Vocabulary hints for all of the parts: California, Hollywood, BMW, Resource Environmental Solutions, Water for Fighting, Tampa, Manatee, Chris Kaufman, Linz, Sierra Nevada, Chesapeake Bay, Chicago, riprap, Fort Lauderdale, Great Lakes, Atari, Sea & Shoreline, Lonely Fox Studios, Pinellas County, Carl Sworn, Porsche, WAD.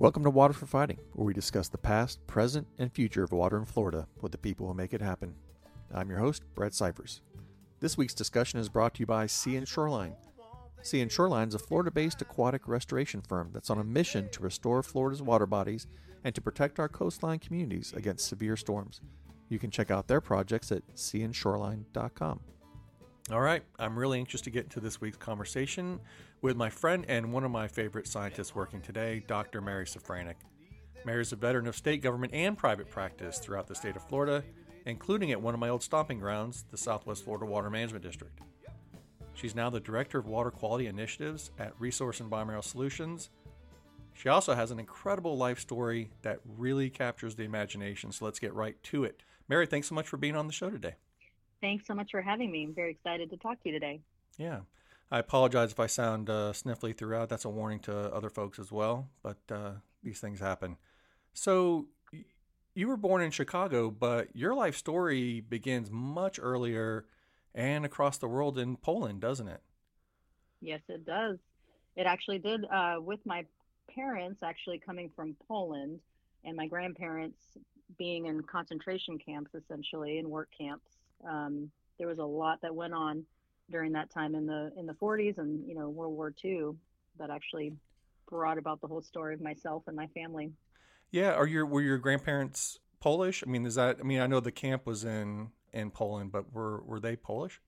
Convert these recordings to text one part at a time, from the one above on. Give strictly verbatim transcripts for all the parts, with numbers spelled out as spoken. Welcome to Water for Fighting, where we discuss the past, present, and future of water in Florida with the people who make it happen. I'm your host, Brett Cypers. This week's discussion is brought to you by Sea and Shoreline. Sea and Shoreline is a Florida-based aquatic restoration firm that's on a mission to restore Florida's water bodies and to protect our coastline communities against severe storms. You can check out their projects at sea and shoreline dot com. All right, I'm really anxious to get into this week's conversation with my friend and one of my favorite scientists working today, Doctor Mary Szafraniec. Mary is a veteran of state government and private practice throughout the state of Florida, including at one of my old stomping grounds, the Southwest Florida Water Management District. She's now the Director of Water Quality Initiatives at Resource Environmental Solutions. She also has an incredible life story that really captures the imagination, so let's get right to it. Mary, thanks so much for being on the show today. Thanks so much for having me. I'm very excited to talk to you today. Yeah. I apologize if I sound uh, sniffly throughout. That's a warning to other folks as well, but uh, these things happen. So y- you were born in Chicago, but your life story begins much earlier and across the world in Poland, doesn't it? Yes, it does. It actually did uh, with my parents actually coming from Poland and my grandparents being in concentration camps, essentially, and work camps. Um, there was a lot that went on during that time in the in the forties and, you know, World War Two that actually brought about the whole story of myself and my family. Yeah. Are your were your grandparents Polish? I mean, is that I mean, I know the camp was in in Poland, but were, were they Polish?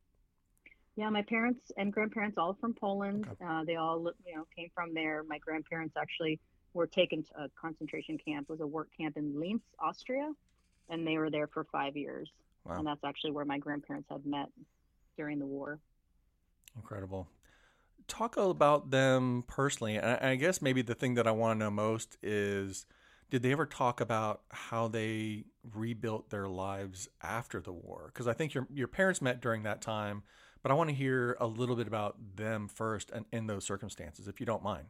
Yeah. My parents and grandparents all from Poland. Okay. Uh, they all, you know, came from there. My grandparents actually were taken to a concentration camp. It was a work camp in Linz, Austria, and they were there for five years. Wow. And that's actually where my grandparents had met during the war. Incredible. Talk about them personally. And I guess maybe the thing that I want to know most is, did they ever talk about how they rebuilt their lives after the war? Because I think your your parents met during that time, but I want to hear a little bit about them first and in those circumstances, if you don't mind.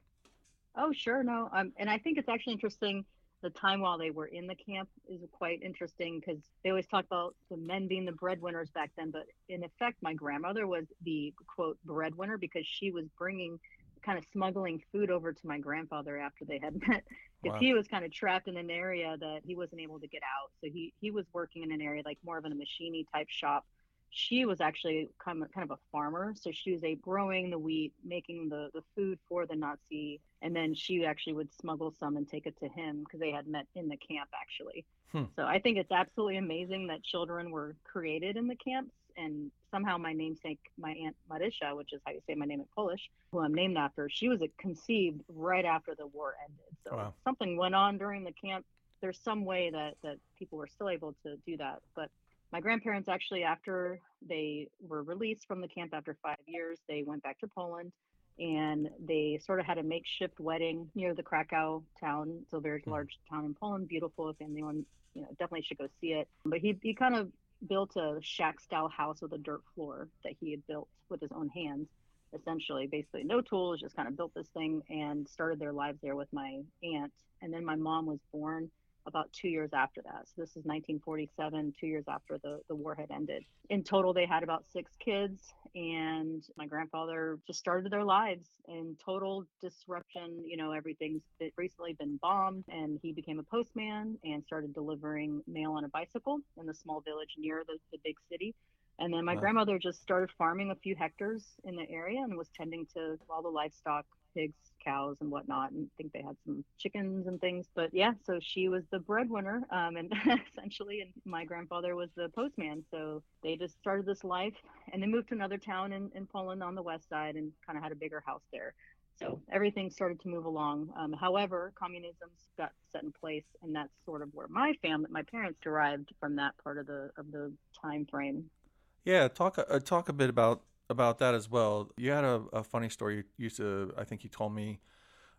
Oh, sure. No. Um, and I think it's actually interesting. The time while they were in the camp is quite interesting because they always talk about the men being the breadwinners back then. But in effect, my grandmother was the, quote, breadwinner because she was bringing, kind of smuggling food over to my grandfather after they had met. Because wow. He was kind of trapped in an area that he wasn't able to get out. So he, he was working in an area like more of a machine-y type shop. She was actually kind of, kind of a farmer. So she was a growing the wheat, making the, the food for the Nazi. And then she actually would smuggle some and take it to him because they had met in the camp, actually. Hmm. So I think it's absolutely amazing that children were created in the camps. And somehow my namesake, my Aunt Marysia, which is how you say my name in Polish, who I'm named after, she was conceived right after the war ended. So wow. Something went on during the camp. There's some way that, that people were still able to do that. But my grandparents actually, after they were released from the camp after five years, they went back to Poland and they sort of had a makeshift wedding near the Krakow town. It's a very large town in Poland, beautiful. If anyone, you know, definitely should go see it. But he, he kind of built a shack style house with a dirt floor that he had built with his own hands, essentially, basically no tools, just kind of built this thing and started their lives there with my aunt. And then my mom was born about two years after that. So this is nineteen forty-seven, two years after the, the war had ended. In total, they had about six kids, and my grandfather just started their lives in total disruption. You know, everything's recently been bombed, and he became a postman and started delivering mail on a bicycle in the small village near the, the big city. And then my wow. grandmother just started farming a few hectares in the area and was tending to all the livestock, pigs, cows, and whatnot, and I think they had some chickens and things. But yeah, so she was the breadwinner, um, and essentially, and my grandfather was the postman. So they just started this life, and they moved to another town in, in Poland on the west side, and kind of had a bigger house there. So everything started to move along. Um, however, communism got set in place, and that's sort of where my family, my parents, derived from that part of the of the time frame. Yeah, talk uh, talk a bit about. about that as well. You had a, a funny story you used to, I think you told me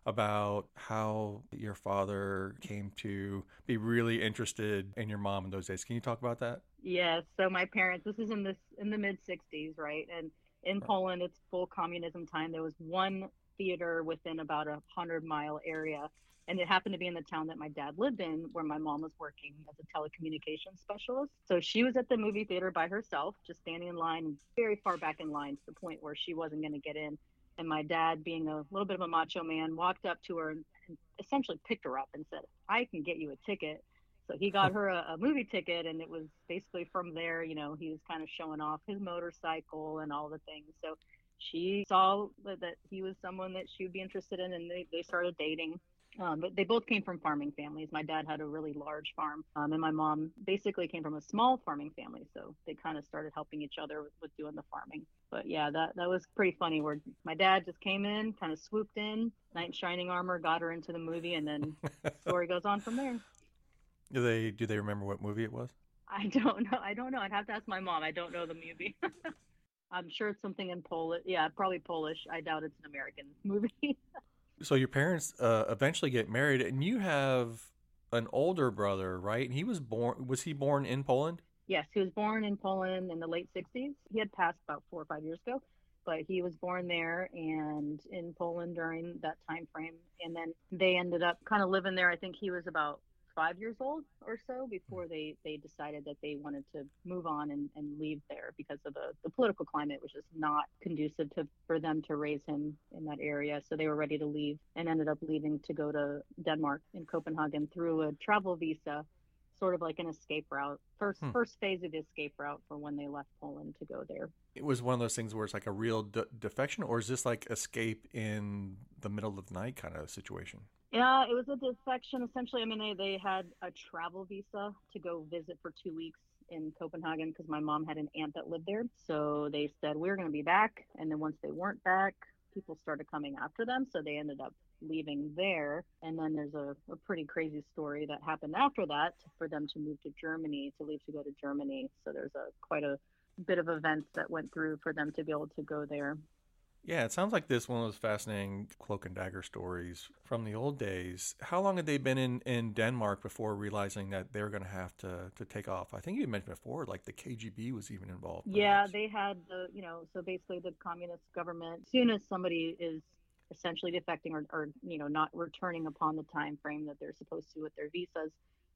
about how your father came to be really interested in your mom in those days. Can you talk about that? Yes. Yeah, so my parents, this is in this in the mid sixties, right? And in right. Poland, it's full communism time. There was one theater within about a hundred mile area. And it happened to be in the town that my dad lived in, where my mom was working as a telecommunications specialist. So she was at the movie theater by herself, just standing in line, very far back in line, to the point where she wasn't going to get in. And my dad, being a little bit of a macho man, walked up to her and and essentially picked her up and said, I can get you a ticket. So he got her a, a movie ticket, and it was basically from there, you know, he was kind of showing off his motorcycle and all the things. So she saw that, that he was someone that she would be interested in, and they, they started dating. Um, but they both came from farming families. My dad had a really large farm, um, and my mom basically came from a small farming family. So they kind of started helping each other with, with doing the farming. But yeah, that, that was pretty funny where my dad just came in, kind of swooped in, knight in shining armor, got her into the movie, and then the story goes on from there. Do they do they remember what movie it was? I don't know. I don't know. I'd have to ask my mom. I don't know the movie. I'm sure it's something in Polish. Yeah, probably Polish. I doubt it's an American movie. So your parents uh, eventually get married, and you have an older brother, right? And he was born. Was he born in Poland? Yes, he was born in Poland in the late sixties. He had passed about four or five years ago, but he was born there and in Poland during that time frame. And then they ended up kind of living there. I think he was about five years old or so before they, they decided that they wanted to move on and, and leave there because of the, the political climate, which is not conducive to for them to raise him in that area. So they were ready to leave and ended up leaving to go to Denmark in Copenhagen through a travel visa, sort of like an escape route, first hmm. first phase of the escape route for when they left Poland to go there. It was one of those things where it's like a real de- defection, or is this like escape in the middle of the night kind of situation? Yeah, it was a defection, essentially. I mean, they, they had a travel visa to go visit for two weeks in Copenhagen because my mom had an aunt that lived there. So they said, we're going to be back. And then once they weren't back, people started coming after them. So they ended up leaving there. And then there's a, a pretty crazy story that happened after that for them to move to Germany, to leave to go to Germany. So there's a quite a bit of events that went through for them to be able to go there. Yeah, it sounds like this one of those fascinating cloak and dagger stories from the old days. How long had they been in, in Denmark before realizing that they were going to have to to take off? I think you mentioned before, like the K G B was even involved. Perhaps. Yeah, they had the, you know, so basically the communist government, as soon as somebody is essentially defecting or, or, you know, not returning upon the time frame that they're supposed to with their visas,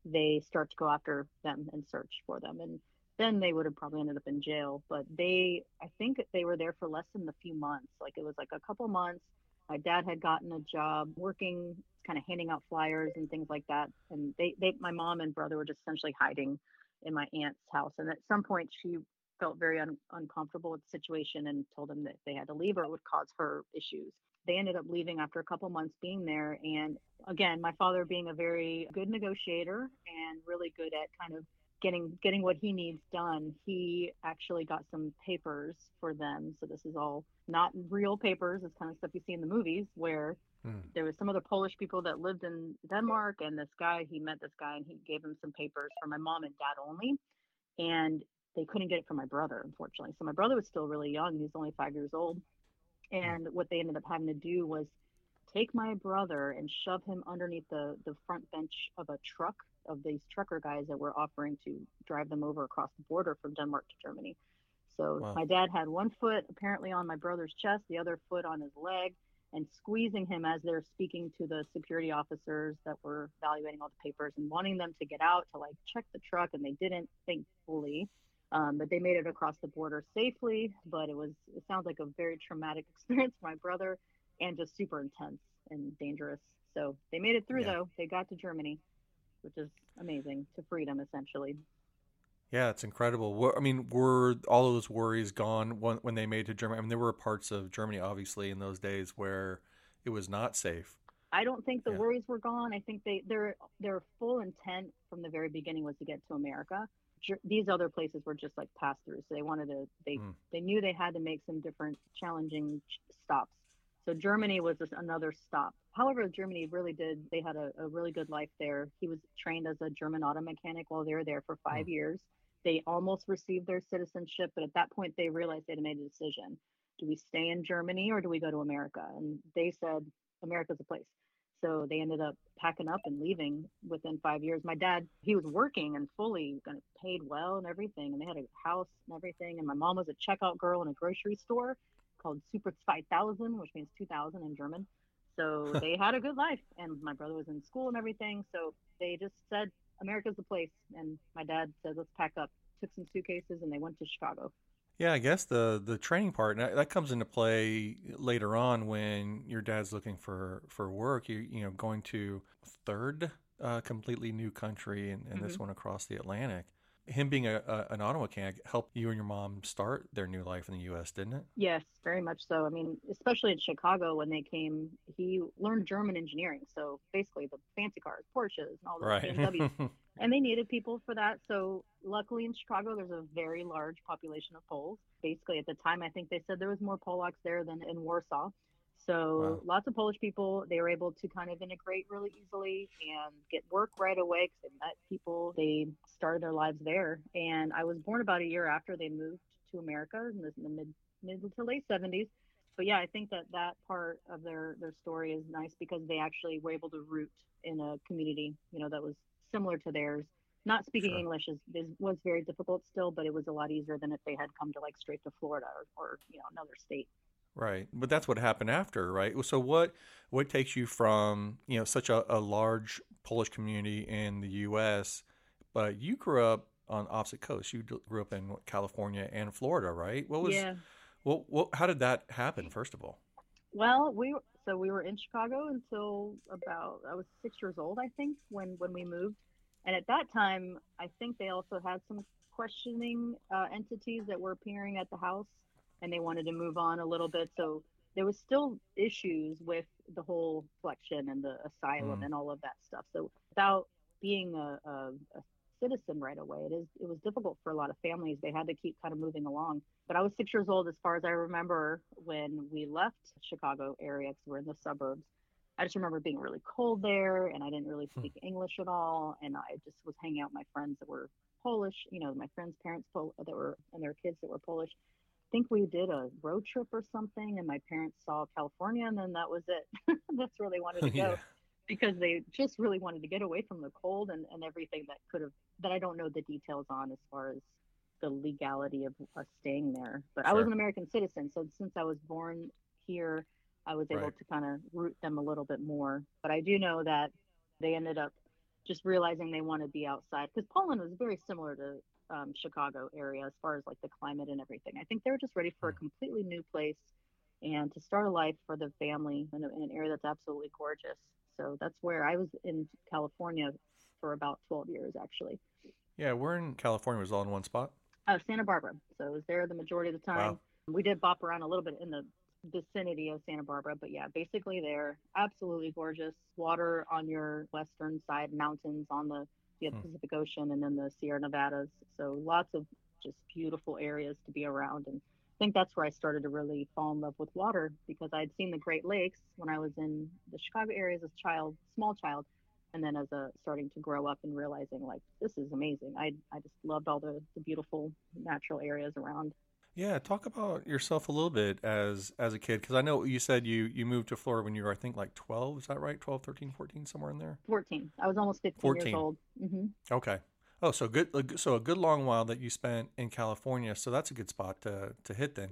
they start to go after them and search for them. And then they would have probably ended up in jail. But they, I think they were there for less than a few months. Like it was like a couple months. My dad had gotten a job working, kind of handing out flyers and things like that. And they, they, my mom and brother were just essentially hiding in my aunt's house. And at some point she felt very un- uncomfortable with the situation and told them that they had to leave or it would cause her issues. They ended up leaving after a couple months being there. And again, my father being a very good negotiator and really good at kind of getting getting what he needs done, he actually got some papers for them. So this is all not real papers. It's kind of stuff you see in the movies where mm. there was some other Polish people that lived in Denmark, and this guy, he met this guy and he gave him some papers for my mom and dad only. And they couldn't get it for my brother, unfortunately. So my brother was still really young. He was only five years old. And what they ended up having to do was take my brother and shove him underneath the, the front bench of a truck of these trucker guys that were offering to drive them over across the border from Denmark to Germany. So wow. My dad had one foot apparently on my brother's chest, the other foot on his leg, and squeezing him as they're speaking to the security officers that were evaluating all the papers and wanting them to get out to like check the truck. And they didn't, thankfully, um, but they made it across the border safely. But it was, it sounds like a very traumatic experience for my brother and just super intense and dangerous. So they made it through yeah. though. They got to Germany, which is amazing, to freedom, essentially. Yeah, it's incredible. I mean, were all of those worries gone when they made it to Germany? I mean, there were parts of Germany, obviously, in those days where it was not safe. I don't think the yeah. worries were gone. I think they their their full intent from the very beginning was to get to America. These other places were just like pass-through. So they wanted to, they, mm. they knew they had to make some different challenging stops. So Germany was just another stop. However, Germany really did, they had a, a really good life there. He was trained as a German auto mechanic while they were there for five mm. years. They almost received their citizenship, but at that point they realized they had made a decision. Do we stay in Germany or do we go to America? And they said, America's the place. So they ended up packing up and leaving within five years. My dad, he was working and fully paid well and everything. And they had a house and everything. And my mom was a checkout girl in a grocery store called Super zweitausend, which means two thousand in German. So they had a good life, and my brother was in school and everything. So they just said, America's the place. And my dad said, let's pack up, took some suitcases, and they went to Chicago. Yeah, I guess the, the training part, and that comes into play later on when your dad's looking for, for work. You you know, going to third uh, completely new country and, and mm-hmm. this one across the Atlantic. Him being a, a an auto mechanic helped you and your mom start their new life in the U S, didn't it? Yes, very much so. I mean, especially in Chicago when they came, he learned German engineering. So basically the fancy cars, Porsches, and all the right. B M Ws. And they needed people for that. So luckily in Chicago, there's a very large population of Poles. Basically at the time, I think they said there was more Polacks there than in Warsaw. So wow. Lots of Polish people, they were able to kind of integrate really easily and get work right away because they met people. They started their lives there. And I was born about a year after they moved to America in the, in the mid, mid to late seventies. But yeah, I think that that part of their, their story is nice because they actually were able to root in a community, you know, that was similar to theirs. Not speaking sure. English is, is was very difficult still, but it was a lot easier than if they had come to like straight to Florida or, or you know, another state. Right. But that's what happened after, right? So what what takes you from, you know, such a, a large Polish community in the U S, but you grew up on opposite coasts. You grew up in California and Florida, right? What was yeah. what, what how did that happen first of all? Well, we so we were in Chicago until about I was six years old, I think, when when we moved. And at that time, I think they also had some questioning uh, entities that were appearing at the house. And they wanted to move on a little bit. So there was still issues with the whole flexion and the asylum mm. and all of that stuff. So without being a, a, a citizen right away, it is it was difficult for a lot of families. They had to keep kind of moving along. But I was six years old as far as I remember when we left Chicago area because we're in the suburbs. I just remember being really cold there and I didn't really speak mm. English at all. And I just was hanging out with my friends that were Polish, you know, my friends' parents Pol- that were and their kids that were Polish. I think we did a road trip or something and my parents saw California and then that was it. That's where they wanted to go yeah. because they just really wanted to get away from the cold and, and everything that could have, that I don't know the details on as far as the legality of us staying there. But sure. I was an American citizen. So since I was born here, I was able right. to kind of root them a little bit more. But I do know that they ended up just realizing they want to be outside because Poland was very similar to Um, Chicago area as far as like the climate and everything. I think they were just ready for a completely new place and to start a life for the family in, a, in an area that's absolutely gorgeous. So that's where I was in California for about twelve years actually. Yeah, we're in California. Was all in one spot? Uh, Santa Barbara. So I was there the majority of the time. Wow. We did bop around a little bit in the vicinity of Santa Barbara, but yeah, basically they're absolutely gorgeous. Water on your western side, mountains on the Yeah, the Pacific Ocean and then the Sierra Nevadas. So lots of just beautiful areas to be around. And I think that's where I started to really fall in love with water because I'd seen the Great Lakes when I was in the Chicago area as a child, small child. And then as a starting to grow up and realizing like, this is amazing. I I just loved all the, the beautiful natural areas around. Yeah. Talk about yourself a little bit as, as a kid. Cause I know you said you, you moved to Florida when you were, I think like twelve, is that right? twelve, thirteen, fourteen, somewhere in there. fourteen. I was almost fifteen fourteen. Years old. Mm-hmm. Okay. Oh, so good. So a good long while that you spent in California. So that's a good spot to, to hit then.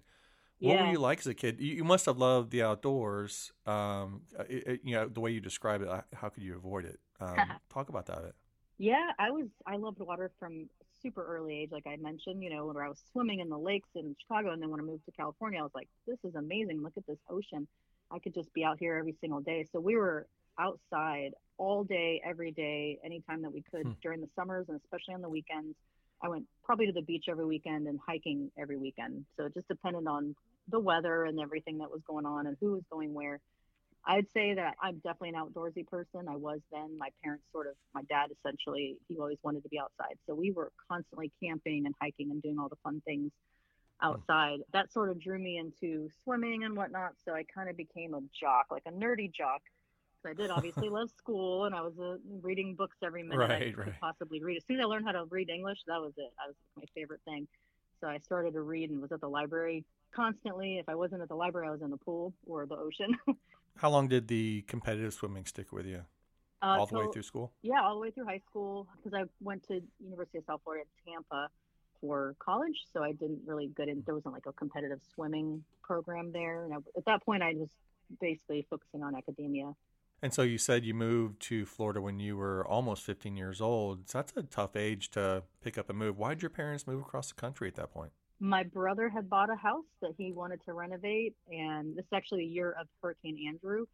What yeah. were you like as a kid? You, you must have loved the outdoors. Um, it, it, you know, the way you describe it, how could you avoid it? Um, talk about that. Yeah, I was, I loved water from super early age, like I mentioned, you know, when I was swimming in the lakes in Chicago. And then when I moved to California, I was like, this is amazing. Look at this ocean. I could just be out here every single day. So we were outside all day, every day, anytime that we could hmm. during the summers and especially on the weekends. I went probably to the beach every weekend and hiking every weekend. So it just depended on the weather and everything that was going on and who was going where. I'd say that I'm definitely an outdoorsy person. I was then. My parents sort of, my dad essentially, he always wanted to be outside. So we were constantly camping and hiking and doing all the fun things outside. That sort of drew me into swimming and whatnot. So I kind of became a jock, like a nerdy jock. So I did obviously love school and I was uh, reading books every minute right, I could right. possibly read. As soon as I learned how to read English, that was it. That was my favorite thing. So I started to read and was at the library constantly. If I wasn't at the library, I was in the pool or the ocean. How long did the competitive swimming stick with you? Uh, all the so, way through school? Yeah, all the way through high school because I went to University of South Florida at Tampa for college, so I didn't really get in. There wasn't like a competitive swimming program there. And I, at that point, I was basically focusing on academia. And so you said you moved to Florida when you were almost fifteen years old. So that's a tough age to pick up and move. Why did your parents move across the country at that point? My brother had bought a house that he wanted to renovate, and this is actually the year of Hurricane Andrew.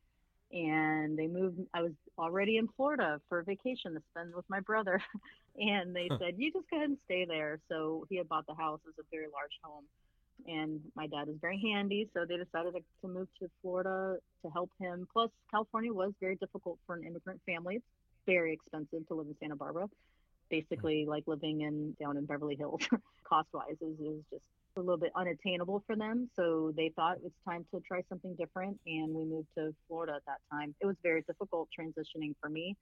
And they moved, I was already in Florida for vacation to spend with my brother. And they huh. said, you just go ahead and stay there. So he had bought the house. It was a very large home. And my dad is very handy. So they decided to move to Florida to help him. Plus, California was very difficult for an immigrant family. It's very expensive to live in Santa Barbara. Basically, like living in down in Beverly Hills, cost-wise, it was, it was just a little bit unattainable for them. So they thought it's time to try something different, and we moved to Florida at that time. It was very difficult transitioning for me,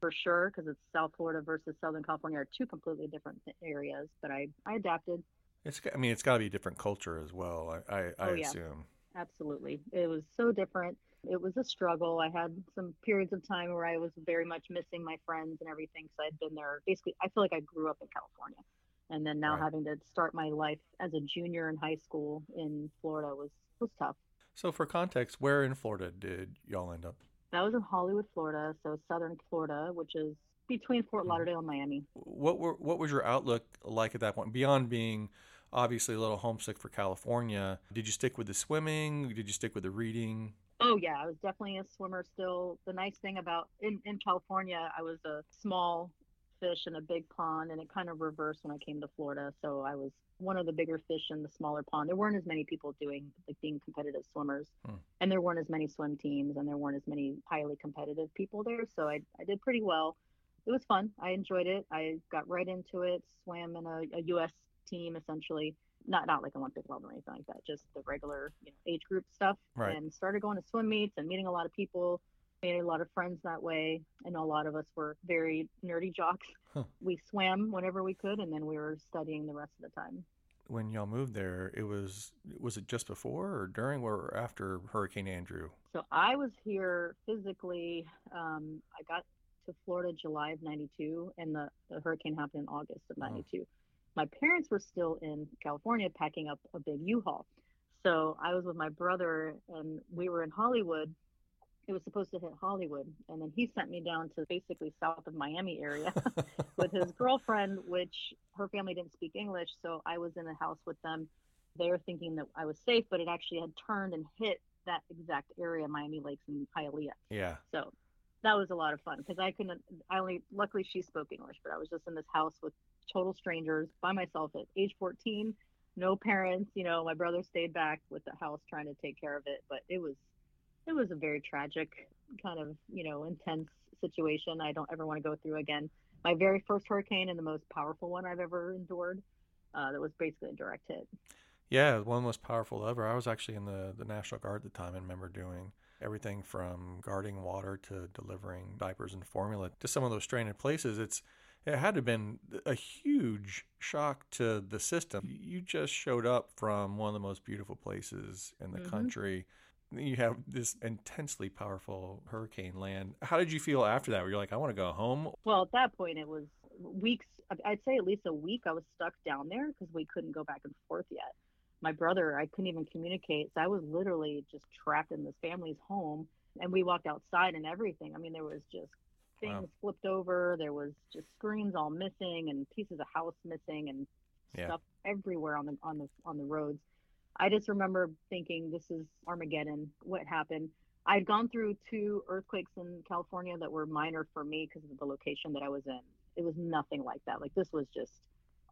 for sure, because it's South Florida versus Southern California are two completely different areas. But I, I adapted. It's, I mean, it's got to be a different culture as well. I, I, I oh, yeah. assume. Absolutely, it was so different. It was a struggle. I had some periods of time where I was very much missing my friends and everything. So I'd been there. Basically, I feel like I grew up in California. And then now right. having to start my life as a junior in high school in Florida was, was tough. So for context, where in Florida did y'all end up? That was in Hollywood, Florida. So southern Florida, which is between Fort Lauderdale and Miami. What were what was your outlook like at that point? Beyond being obviously a little homesick for California, did you stick with the swimming? Did you stick with the reading? Oh, yeah, I was definitely a swimmer still. The nice thing about in, in California, I was a small fish in a big pond, and it kind of reversed when I came to Florida. So I was one of the bigger fish in the smaller pond. There weren't as many people doing like being competitive swimmers, hmm. and there weren't as many swim teams, and there weren't as many highly competitive people there. So I, I did pretty well. It was fun. I enjoyed it. I got right into it, swam in a, a U S team, essentially. Not not like Olympic level or anything like that, just the regular, you know, age group stuff. Right. And started going to swim meets and meeting a lot of people, made a lot of friends that way. I know a lot of us were very nerdy jocks. Huh. We swam whenever we could, and then we were studying the rest of the time. When y'all moved there, it was, was it just before or during or after Hurricane Andrew? So I was here physically. Um, I got to Florida July of ninety-two, and the, the hurricane happened in August of ninety-two. Oh. My parents were still in California packing up a big U-Haul. So I was with my brother, and we were in Hollywood. It was supposed to hit Hollywood. And then he sent me down to basically south of Miami area with his girlfriend, which her family didn't speak English. So I was in the house with them. They were thinking that I was safe, but it actually had turned and hit that exact area, Miami Lakes and Hialeah. Yeah. So that was a lot of fun because I couldn't, I only, luckily she spoke English, but I was just in this house with total strangers by myself at age fourteen, no parents. You know, my brother stayed back with the house trying to take care of it, but it was it was a very tragic kind of, you know, intense situation I don't ever want to go through again. My very first hurricane and the most powerful one I've ever endured, uh, that was basically a direct hit. Yeah, one of the most powerful ever. I was actually in the, the National Guard at the time and remember doing everything from guarding water to delivering diapers and formula to some of those stranded places. It's It had to have been a huge shock to the system. You just showed up from one of the most beautiful places in the mm-hmm. country. You have this intensely powerful hurricane land. How did you feel after that? Were you like, I want to go home? Well, at that point, it was weeks. I'd say at least a week I was stuck down there because we couldn't go back and forth yet. My brother, I couldn't even communicate. So I was literally just trapped in this family's home. And we walked outside and everything. I mean, there was just things wow. flipped over. There was just screens all missing and pieces of house missing and yeah. stuff everywhere on the on the on the roads. I just remember thinking, this is Armageddon. What happened? I'd gone through two earthquakes in California that were minor for me because of the location that I was in. It was nothing like that. Like, this was just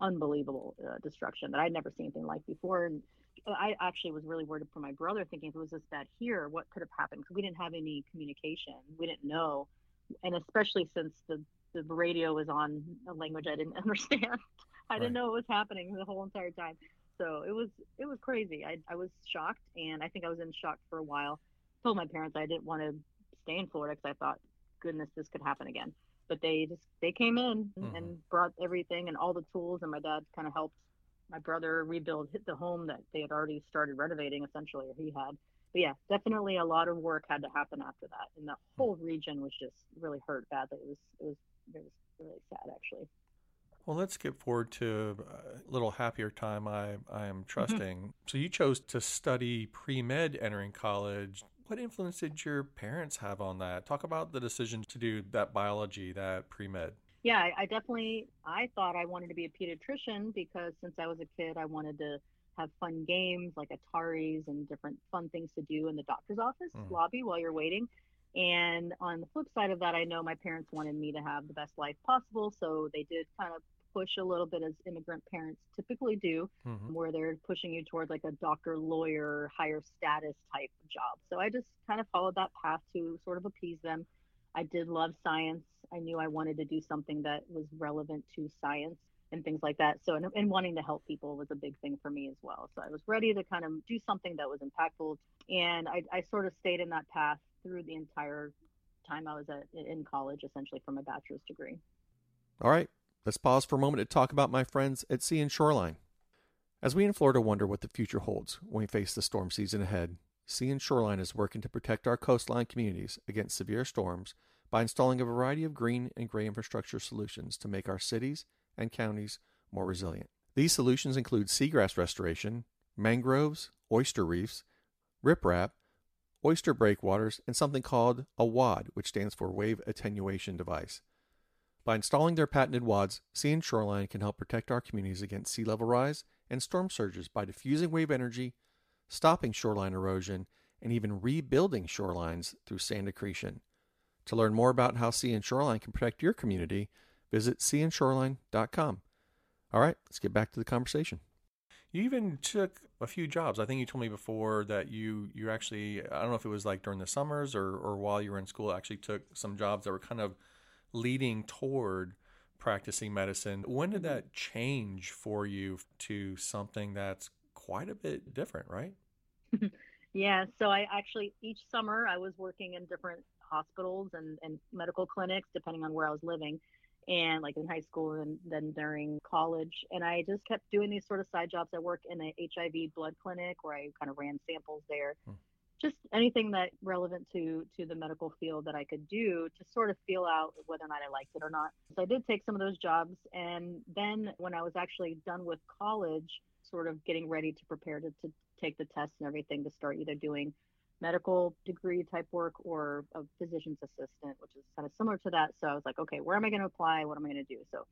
unbelievable uh, destruction that I'd never seen anything like before. And I actually was really worried for my brother, thinking if it was this bad here, what could have happened? Because we didn't have any communication. We didn't know. And especially since the, the radio was on a language I didn't understand. I right. didn't know what was happening the whole entire time. So it was it was crazy. I I was shocked, and I think I was in shock for a while. I told my parents I didn't want to stay in Florida because I thought, goodness, this could happen again. But they just they came in mm-hmm. and brought everything and all the tools, and my dad kind of helped my brother rebuild the home that they had already started renovating, essentially, or he had. But yeah, definitely a lot of work had to happen after that, and the whole region was just really hurt badly. It was it was it was really sad, actually. Well, let's skip forward to a little happier time. I I am trusting. Mm-hmm. So you chose to study pre-med entering college. What influence did your parents have on that? Talk about the decision to do that biology, that pre-med. yeah, I, I definitely, I thought I wanted to be a pediatrician because since I was a kid, I wanted to have fun games like Ataris and different fun things to do in the doctor's office mm. lobby while you're waiting. And on the flip side of that, I know my parents wanted me to have the best life possible. So they did kind of push a little bit, as immigrant parents typically do, mm-hmm. where they're pushing you toward like a doctor, lawyer, higher status type job. So I just kind of followed that path to sort of appease them. I did love science. I knew I wanted to do something that was relevant to science and things like that. So, and, and wanting to help people was a big thing for me as well. So I was ready to kind of do something that was impactful. And I, I sort of stayed in that path through the entire time I was at, in college, essentially, for my bachelor's degree. All right. Let's pause for a moment to talk about my friends at Sea and Shoreline. As we in Florida wonder what the future holds when we face the storm season ahead, Sea and Shoreline is working to protect our coastline communities against severe storms by installing a variety of green and gray infrastructure solutions to make our cities and counties more resilient. These solutions include seagrass restoration, mangroves, oyster reefs, riprap, oyster breakwaters, and something called a WAD, which stands for Wave Attenuation Device. By installing their patented WADs, Sea and Shoreline can help protect our communities against sea level rise and storm surges by diffusing wave energy, stopping shoreline erosion, and even rebuilding shorelines through sand accretion. To learn more about how Sea and Shoreline can protect your community, visit sea and shoreline dot com. All right, let's get back to the conversation. You even took a few jobs. I think you told me before that you, you actually, I don't know if it was like during the summers or, or while you were in school, actually took some jobs that were kind of leading toward practicing medicine. When did that change for you to something that's quite a bit different, right? Yeah. So I actually, each summer I was working in different hospitals and, and medical clinics, depending on where I was living. And like in high school and then during college. And I just kept doing these sort of side jobs. I work in an H I V blood clinic where I kind of ran samples there. Hmm. Just anything that relevant to to the medical field that I could do to sort of feel out whether or not I liked it or not. So I did take some of those jobs. And then when I was actually done with college, sort of getting ready to prepare to, to take the tests and everything to start either doing medical degree type work or a physician's assistant, which is kind of similar to that. So I was like, okay, where am I going to apply? What am I going to do? So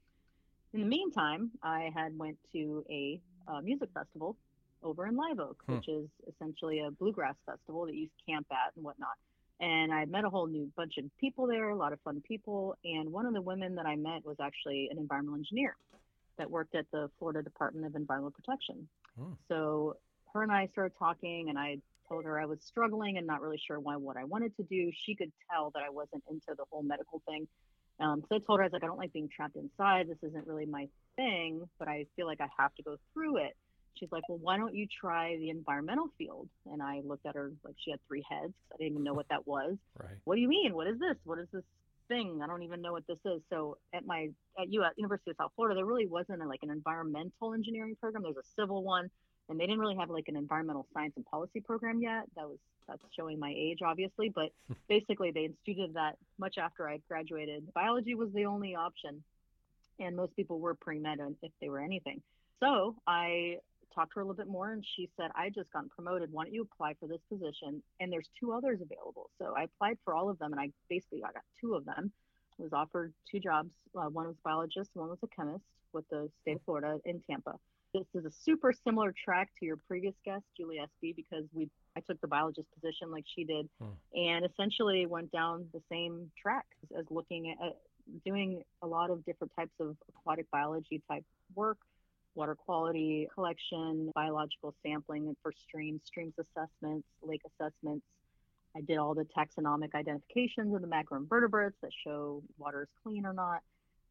in the meantime, I had went to a uh, music festival over in Live Oak, hmm. which is essentially a bluegrass festival that you camp at and whatnot. And I met a whole new bunch of people there, a lot of fun people. And one of the women that I met was actually an environmental engineer that worked at the Florida Department of Environmental Protection. Hmm. So her and I started talking, and I told her I was struggling and not really sure why what I wanted to do. She could tell that I wasn't into the whole medical thing. Um, so I told her, I was like, I don't like being trapped inside. This isn't really my thing, but I feel like I have to go through it. She's like, well, why don't you try the environmental field? And I looked at her like she had three heads. I didn't even know what that was. Right. What do you mean? What is this? What is this thing? I don't even know what this is. So at my at U University of South Florida, there really wasn't a, like an environmental engineering program. There's a civil one. And they didn't really have like an environmental science and policy program yet. That was, that's showing my age, obviously. But basically, they instituted that much after I graduated. Biology was the only option. And most people were pre-med if they were anything. So I talked to her a little bit more. And she said, I just got promoted. Why don't you apply for this position? And there's two others available. So I applied for all of them. And I basically I got two of them. I was offered two jobs. Uh, one was biologist. One was a chemist with the state of Florida in Tampa. This is a super similar track to your previous guest, Julie S B, because we I took the biologist position like she did hmm. and essentially went down the same track as looking at doing a lot of different types of aquatic biology type work, water quality collection, biological sampling for streams, streams assessments, lake assessments. I did all the taxonomic identifications of the macroinvertebrates that show water is clean or not,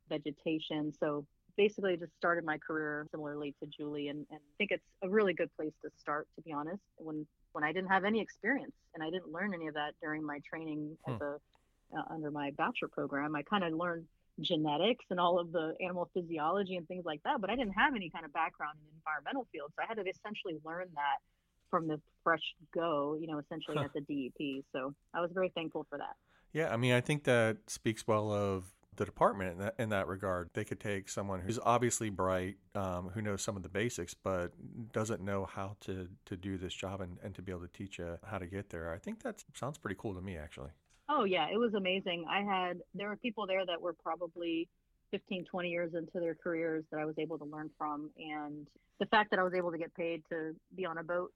vegetation. So basically just started my career similarly to Julie, and, and I think it's a really good place to start, to be honest, when when I didn't have any experience and I didn't learn any of that during my training hmm. as a uh, under my bachelor program. I kind of learned genetics and all of the animal physiology and things like that, but I didn't have any kind of background in the environmental field, so I had to essentially learn that from the fresh go, you know, essentially huh. at the D E P. So I was very thankful for that. Yeah, I mean, I think that speaks well of the department in that, in that regard. They could take someone who's obviously bright, um, who knows some of the basics, but doesn't know how to, to do this job and, and to be able to teach you how to get there. I think that sounds pretty cool to me, actually. Oh, yeah. It was amazing. I had, there were people there that were probably fifteen, twenty years into their careers that I was able to learn from. And the fact that I was able to get paid to be on a boat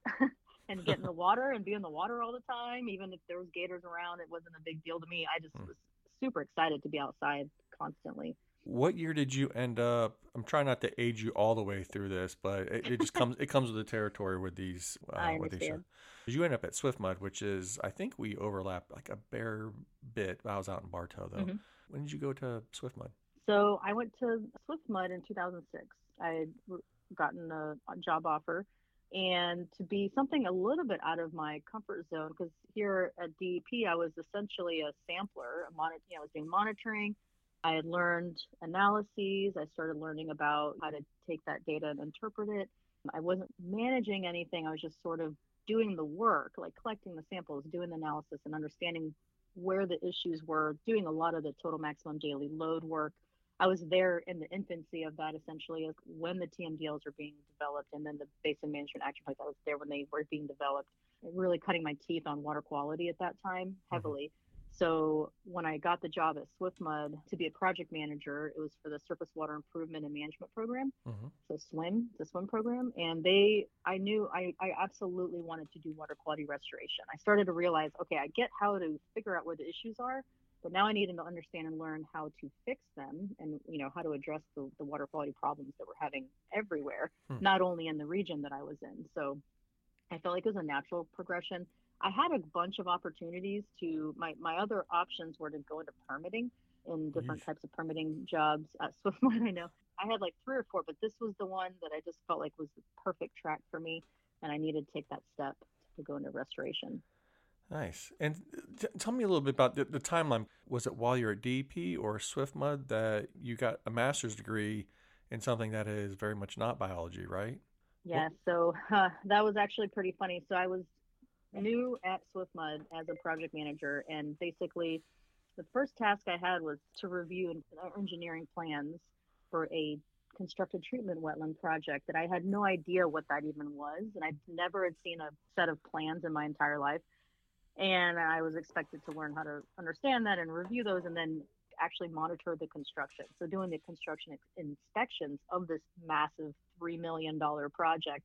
and get in the water and be in the water all the time, even if there was gators around, it wasn't a big deal to me. I just hmm. was super excited to be outside constantly. What year did you end up? I'm trying not to age you all the way through this, but it, it just comes. It comes with the territory with these. Uh, I understand. These you end up at Swiftmud, which is, I think we overlap like a bare bit. I was out in Bartow though. Mm-hmm. When did you go to Swiftmud? So I went to Swiftmud in two thousand six. I had gotten a job offer, and to be something a little bit out of my comfort zone, because here at D E P I was essentially a sampler. A monitor, you know, I was doing monitoring. I had learned analyses. I started learning about how to take that data and interpret it. I wasn't managing anything. I was just sort of doing the work, like collecting the samples, doing the analysis, and understanding where the issues were, doing a lot of the total maximum daily load work. I was there in the infancy of that, essentially, when the T M D Ls are being developed, and then the Basin Management Action Plans. I was there when they were being developed, really cutting my teeth on water quality at that time, heavily. So when I got the job at Swiftmud to be a project manager, it was for the Surface Water Improvement and Management program, mm-hmm. so SWIM, the SWIM program. And they, I knew I, I absolutely wanted to do water quality restoration. I started to realize, okay, I get how to figure out where the issues are, but now I needed to understand and learn how to fix them and, you know, how to address the, the water quality problems that we're having everywhere, hmm. not only in the region that I was in. So I felt like it was a natural progression. I had a bunch of opportunities to, my, my other options were to go into permitting in different Jeez. types of permitting jobs at Swiftmud. I know I had like three or four, but this was the one that I just felt like was the perfect track for me. And I needed to take that step to go into restoration. Nice. And t- tell me a little bit about the, the timeline. Was it while you're at D E P or Swiftmud that you got a master's degree in something that is very much not biology, right? Yeah. What? So uh, that was actually pretty funny. So I was new at Swiftmud as a project manager, and basically the first task I had was to review engineering plans for a constructed treatment wetland project that I had no idea what that even was, and I never had seen a set of plans in my entire life, and I was expected to learn how to understand that and review those and then actually monitor the construction. So doing the construction inspections of this massive three million dollars project,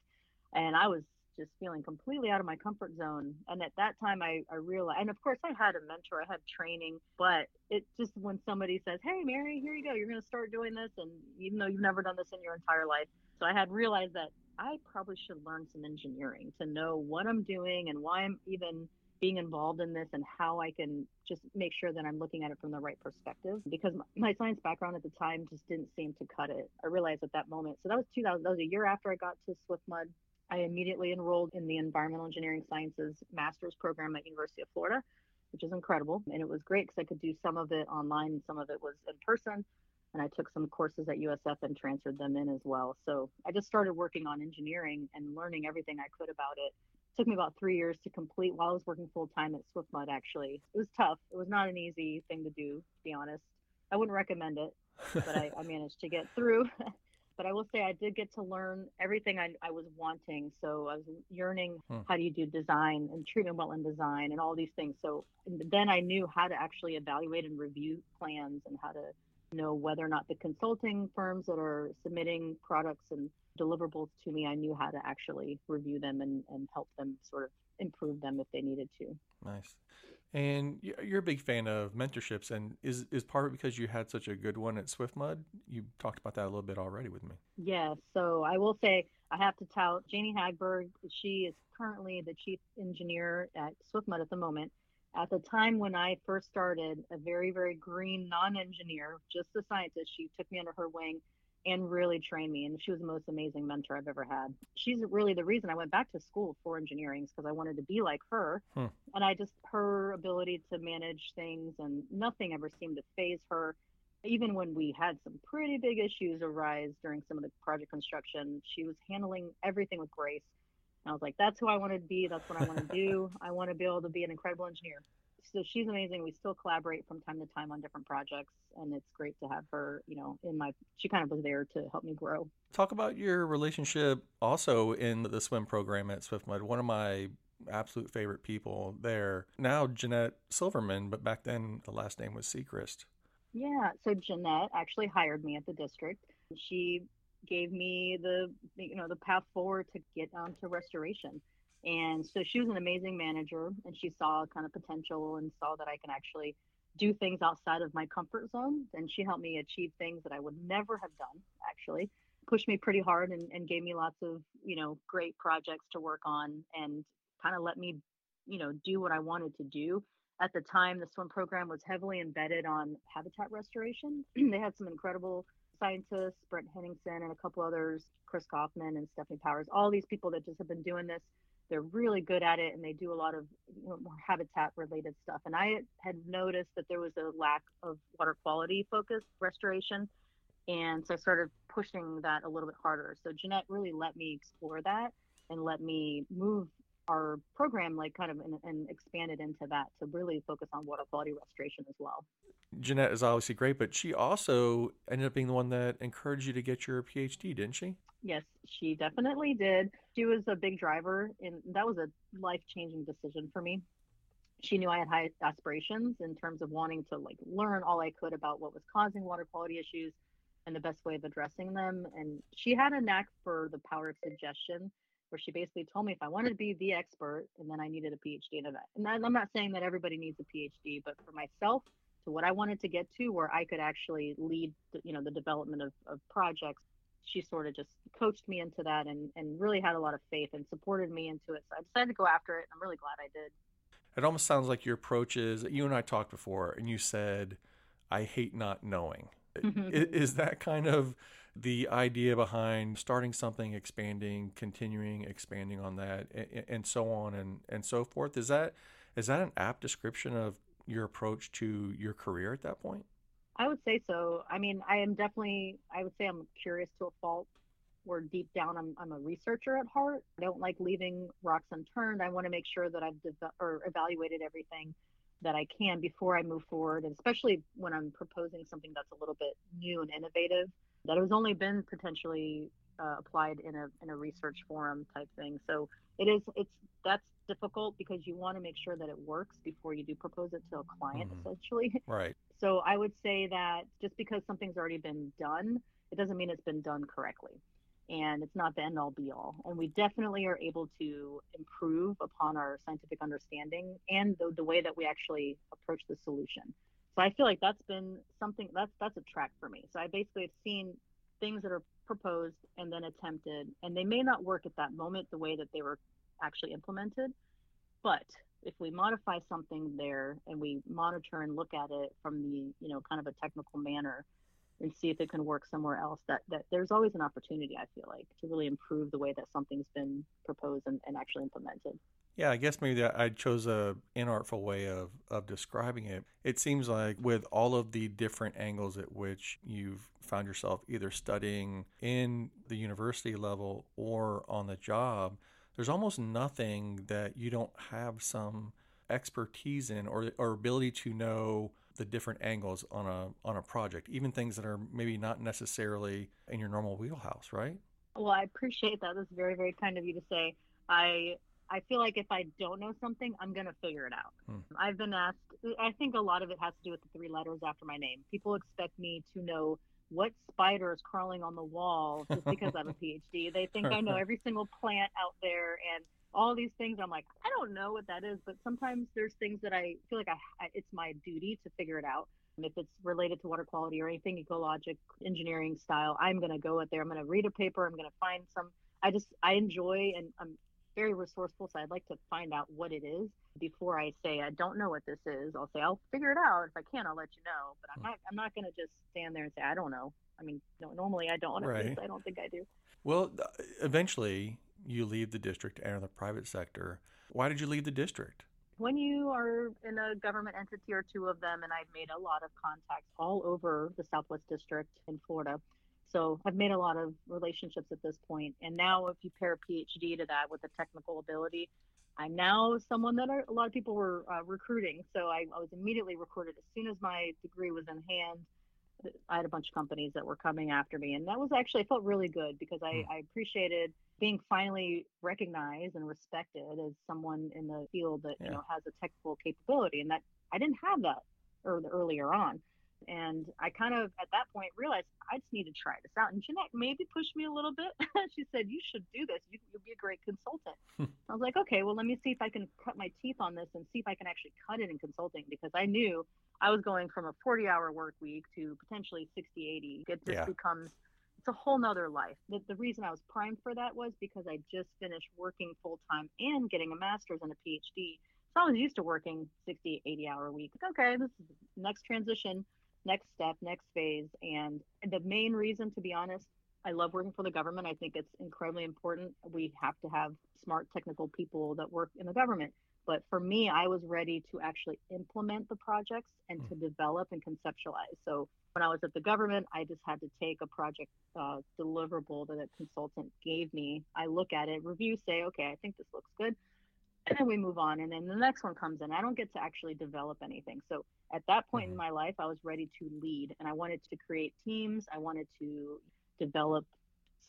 and I was just feeling completely out of my comfort zone. And at that time, I, I realized, and of course I had a mentor, I had training, but it just, when somebody says, hey, Mary, here you go, you're going to start doing this, and even though you've never done this in your entire life. So I had realized that I probably should learn some engineering to know what I'm doing and why I'm even being involved in this and how I can just make sure that I'm looking at it from the right perspective, because my, my science background at the time just didn't seem to cut it. I realized at that moment. So that was two thousand, that was a year after I got to Swiftmud. I immediately enrolled in the Environmental Engineering Sciences Master's Program at University of Florida, which is incredible. And it was great because I could do some of it online and some of it was in person. And I took some courses at U S F and transferred them in as well. So I just started working on engineering and learning everything I could about it. It took me about three years to complete while I was working full-time at Swiftmud, actually. It was tough. It was not an easy thing to do, to be honest. I wouldn't recommend it, but I, I managed to get through. But I will say I did get to learn everything I, I was wanting. So I was yearning, hmm. how do you do design and treatment wetland design and all these things. So then I knew how to actually evaluate and review plans and how to know whether or not the consulting firms that are submitting products and deliverables to me, I knew how to actually review them and, and help them sort of improve them if they needed to. Nice. And you're a big fan of mentorships, and is is part because you had such a good one at Swiftmud? You talked about that a little bit already with me. Yeah, so I will say I have to tout Janie Hagberg. She is currently the chief engineer at Swiftmud at the moment. At the time when I first started, a very, very green non-engineer, just a scientist, she took me under her wing and really trained me. And she was the most amazing mentor I've ever had. She's really the reason I went back to school for engineering, is because I wanted to be like her. Hmm. And I just, her ability to manage things, and nothing ever seemed to faze her. Even when we had some pretty big issues arise during some of the project construction, she was handling everything with grace. And I was like, that's who I want to be. That's what I want to do. I want to be able to be an incredible engineer. So she's amazing. We still collaborate from time to time on different projects, and it's great to have her, you know, in my, she kind of was there to help me grow. Talk about your relationship also in the swim program at Swiftmud. One of my absolute favorite people there, now Jeanette Silverman, but back then the last name was Sechrist. Yeah, so Jeanette actually hired me at the district. She gave me the, you know, the path forward to get on to restoration. And so she was an amazing manager, and she saw kind of potential and saw that I can actually do things outside of my comfort zone. And she helped me achieve things that I would never have done, actually. Pushed me pretty hard and, and gave me lots of, you know, great projects to work on, and kind of let me, you know, do what I wanted to do. At the time, the SWIM program was heavily embedded on habitat restoration. They had some incredible scientists, Brett Henningsen and a couple others, Chris Kaufman and Stephanie Powers, all these people that just have been doing this. They're really good at it, and they do a lot of, you know, more habitat-related stuff. And I had noticed that there was a lack of water quality-focused restoration, and so I started pushing that a little bit harder. So Jeanette really let me explore that and let me move our program, like, kind of and, and expanded into that to really focus on water quality restoration as well. Jeanette is obviously great, but she also ended up being the one that encouraged you to get your PhD, didn't she? Yes, she definitely did. She was a big driver, and that was a life-changing decision for me. She knew I had high aspirations in terms of wanting to, like, learn all I could about what was causing water quality issues and the best way of addressing them. And she had a knack for the power of suggestion, where she basically told me if I wanted to be the expert, and then I needed a PhD in that. And I'm not saying that everybody needs a PhD, but for myself, to what I wanted to get to, where I could actually lead, the, you know, the development of, of projects, she sort of just coached me into that, and, and really had a lot of faith and supported me into it. So I decided to go after it, and I'm really glad I did. It almost sounds like your approach is, you and I talked before, and you said, I hate not knowing. Mm-hmm. Is, is that kind of the idea behind starting something, expanding, continuing, expanding on that, and, and so on and, and so forth? Is that is that an apt description of your approach to your career at that point? I would say so. I mean, I am definitely, I would say I'm curious to a fault, where deep down I'm, I'm a researcher at heart. I don't like leaving rocks unturned. I want to make sure that I've de- or evaluated everything that I can before I move forward, and especially when I'm proposing something that's a little bit new and innovative, that has only been potentially uh, applied in a in a research forum type thing. So it is it's that's difficult, because you want to make sure that it works before you do propose it to a client, mm-hmm. essentially. Right. So I would say that just because something's already been done, it doesn't mean it's been done correctly, and it's not the end all be all. And we definitely are able to improve upon our scientific understanding and the, the way that we actually approach the solution. So I feel like that's been something that's, that's a track for me. So I basically have seen things that are proposed and then attempted, and they may not work at that moment the way that they were actually implemented. But if we modify something there, and we monitor and look at it from the, you know, kind of a technical manner, and see if it can work somewhere else, that, that there's always an opportunity, I feel like, to really improve the way that something's been proposed and, and actually implemented. Yeah, I guess maybe I chose a inartful way of, of describing it. It seems like with all of the different angles at which you've found yourself either studying in the university level or on the job, there's almost nothing that you don't have some expertise in, or, or ability to know the different angles on a on a project, even things that are maybe not necessarily in your normal wheelhouse, right? Well, I appreciate that. That's very, very kind of you to say. I I feel like if I don't know something, I'm going to figure it out. Hmm. I've been asked, I think a lot of it has to do with the three letters after my name. People expect me to know what spider is crawling on the wall just because I'm a PhD. They think I know every single plant out there and all these things. I'm like, I don't know what that is, but sometimes there's things that I feel like I, I, it's my duty to figure it out. And if it's related to water quality or anything ecologic engineering style, I'm going to go out there. I'm going to read a paper. I'm going to find some. I just, I enjoy, and I'm very resourceful. So I'd like to find out what it is before I say, I don't know what this is. I'll say, I'll figure it out. If I can, I'll let you know, but I'm not, I'm not going to just stand there and say, I don't know. I mean, no, normally I don't. Right. I don't think I do. Well, eventually you leave the district to enter the private sector. Why did you leave the district? When you are in a government entity or two of them, and I've made a lot of contacts all over the Southwest District in Florida, so I've made a lot of relationships at this point. And now if you pair a PhD to that with a technical ability, I'm now someone that are, a lot of people were uh, recruiting. So I, I was immediately recruited as soon as my degree was in hand. I had a bunch of companies that were coming after me, and that was actually, I felt really good, because I, I appreciated being finally recognized and respected as someone in the field that, yeah. you know, has a technical capability, and that I didn't have that early, earlier on. And I kind of, at that point, realized I just need to try this out. And Jeanette maybe pushed me a little bit. She said, you should do this. You, you'll be a great consultant. I was like, okay, well, let me see if I can cut my teeth on this and see if I can actually cut it in consulting, because I knew I was going from a forty-hour work week to potentially sixty, eighty. It just yeah. becomes, it's a whole nother life. The, the reason I was primed for that was because I just finished working full-time and getting a master's and a P H D. So I was used to working sixty, eighty-hour week. Like, okay, this is the next transition, next step, next phase. And the main reason, to be honest, I love working for the government. I think it's incredibly important. We have to have smart technical people that work in the government. But for me, I was ready to actually implement the projects and to develop and conceptualize. So when I was at the government, I just had to take a project uh, deliverable that a consultant gave me. I look at it, review, say, okay, I think this looks good. And then we move on. And then the next one comes in. I don't get to actually develop anything. So at that point mm-hmm. in my life, I was ready to lead, and I wanted to create teams. I wanted to develop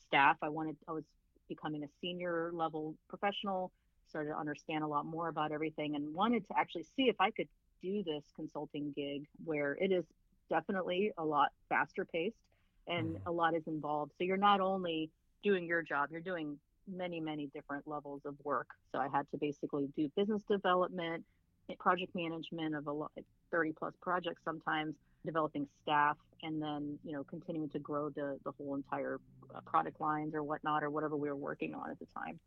staff. I wanted, I was becoming a senior level professional, started to understand a lot more about everything, and wanted to actually see if I could do this consulting gig where it is definitely a lot faster paced and mm-hmm. a lot is involved. So you're not only doing your job, you're doing many, many different levels of work. So I had to basically do business development, project management of a lot, thirty plus projects sometimes, developing staff, and then, you know, continuing to grow the, the whole entire product lines or whatnot, or whatever we were working on at the time.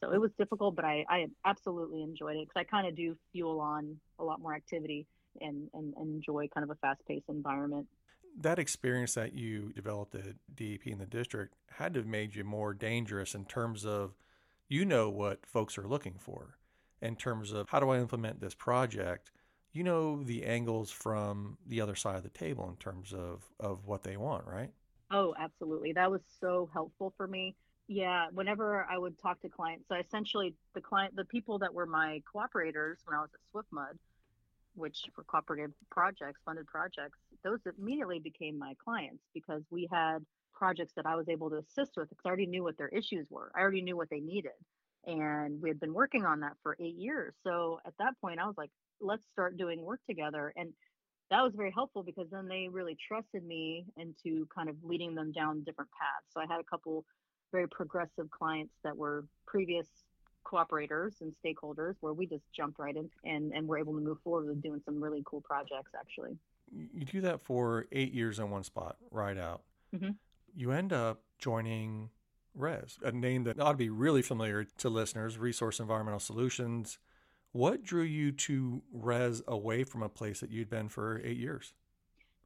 So it was difficult, but I, I absolutely enjoyed it, because I kind of do fuel on a lot more activity and, and, and enjoy kind of a fast-paced environment. That experience that you developed at D E P in the district had to have made you more dangerous in terms of, you know, what folks are looking for in terms of how do I implement this project. You know, the angles from the other side of the table in terms of, of what they want, right? Oh, absolutely. That was so helpful for me. Yeah, whenever I would talk to clients, so essentially the client, the people that were my cooperators when I was at SwiftMud, which were cooperative projects, funded projects, those immediately became my clients, because we had projects that I was able to assist with, because I already knew what their issues were. I already knew what they needed. And we had been working on that for eight years. So at that point, I was like, let's start doing work together. And that was very helpful, because then they really trusted me into kind of leading them down different paths. So I had a couple very progressive clients that were previous cooperators and stakeholders, where we just jumped right in and, and were able to move forward with doing some really cool projects, actually. You do that for eight years in one spot, right out. Mm-hmm. You end up joining R E S, a name that ought to be really familiar to listeners, Resource Environmental Solutions. What drew you to R E S away from a place that you'd been for eight years?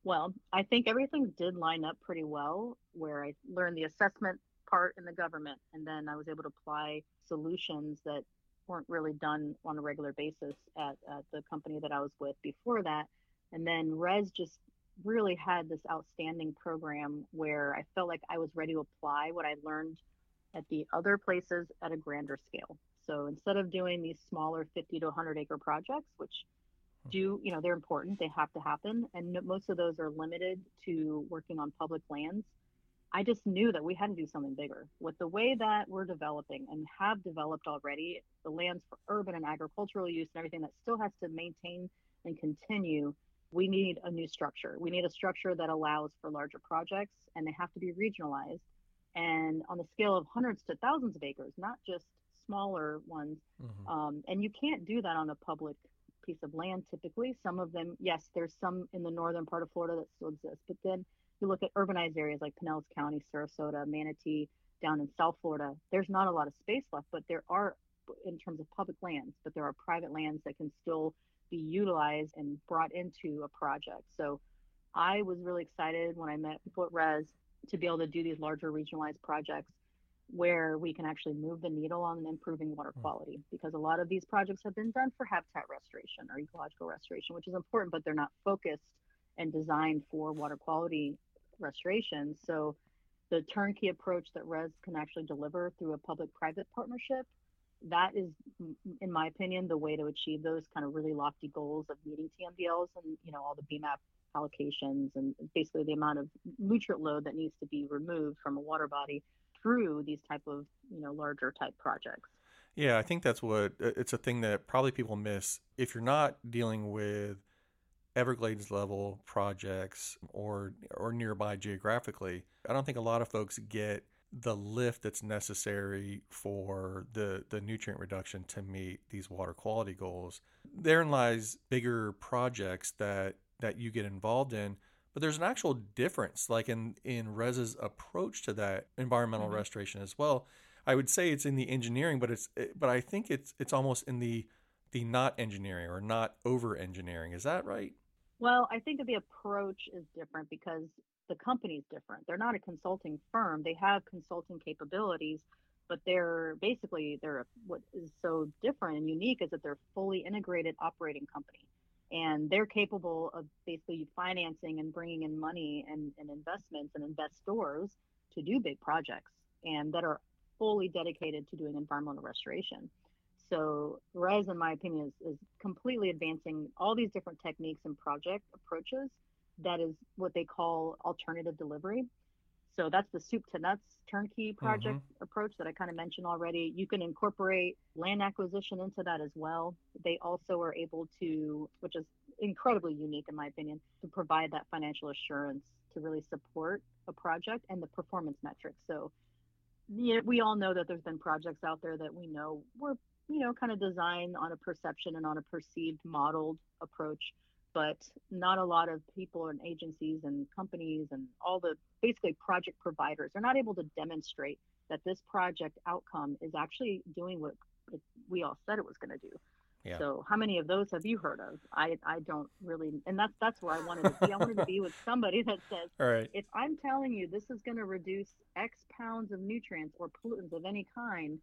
Well, I think everything did line up pretty well, where I learned the assessment part in the government, and then I was able to apply solutions that weren't really done on a regular basis at, at the company that I was with before that. And then R E S just really had this outstanding program where I felt like I was ready to apply what I learned at the other places at a grander scale. So instead of doing these smaller fifty to one hundred acre projects, which do, you know, they're important, they have to happen, and most of those are limited to working on public lands, I just knew that we had to do something bigger. With the way that we're developing and have developed already, the lands for urban and agricultural use and everything that still has to maintain and continue, we need a new structure. We need a structure that allows for larger projects, and they have to be regionalized. And on the scale of hundreds to thousands of acres, not just smaller ones. Mm-hmm. Um, and you can't do that on a public piece of land typically. Some of them, yes, there's some in the northern part of Florida that still exists, but then you look at urbanized areas like Pinellas County, Sarasota, Manatee, down in South Florida, there's not a lot of space left, but there are, in terms of public lands, but there are private lands that can still be utilized and brought into a project. So I was really excited when I met people at R E S to be able to do these larger regionalized projects where we can actually move the needle on improving water quality, because a lot of these projects have been done for habitat restoration or ecological restoration, which is important, but they're not focused and designed for water quality restoration. So the turnkey approach that R E S can actually deliver through a public-private partnership, that is, in my opinion, the way to achieve those kind of really lofty goals of meeting T M D Ls and, you know, all the B M A P allocations and basically the amount of nutrient load that needs to be removed from a water body through these type of, you know, larger type projects. Yeah, I think that's what, it's a thing that probably people miss. If you're not dealing with Everglades level projects or or nearby geographically, I don't think a lot of folks get the lift that's necessary for the, the nutrient reduction to meet these water quality goals. Therein lies bigger projects that, that you get involved in, but there's an actual difference, like in, in R E S's approach to that environmental mm-hmm. restoration as well. I would say it's in the engineering, but it's but I think it's it's almost in the the not engineering or not over engineering. Is that right? Well, I think the approach is different because the company's different. They're not a consulting firm. They have consulting capabilities, but they're basically they're what is so different and unique is that they're a fully integrated operating company, and they're capable of basically financing and bringing in money and, and investments and investors to do big projects and that are fully dedicated to doing environmental restoration. So R E S, in my opinion, is, is completely advancing all these different techniques and project approaches. That is what they call alternative delivery. So that's the soup to nuts turnkey project mm-hmm. approach that I kind of mentioned already. You can incorporate land acquisition into that as well. They also are able to, which is incredibly unique in my opinion, to provide that financial assurance to really support a project and the performance metrics. So yeah, we all know that there's been projects out there that we know were, you know, kind of designed on a perception and on a perceived modeled approach, but not a lot of people and agencies and companies and all the basically project providers are not able to demonstrate that this project outcome is actually doing what we all said it was going to do. Yeah. So how many of those have you heard of? I, I don't really, and that's that's where I wanted to be. I wanted to be with somebody that says, all right, if I'm telling you this is going to reduce X pounds of nutrients or pollutants of any kind,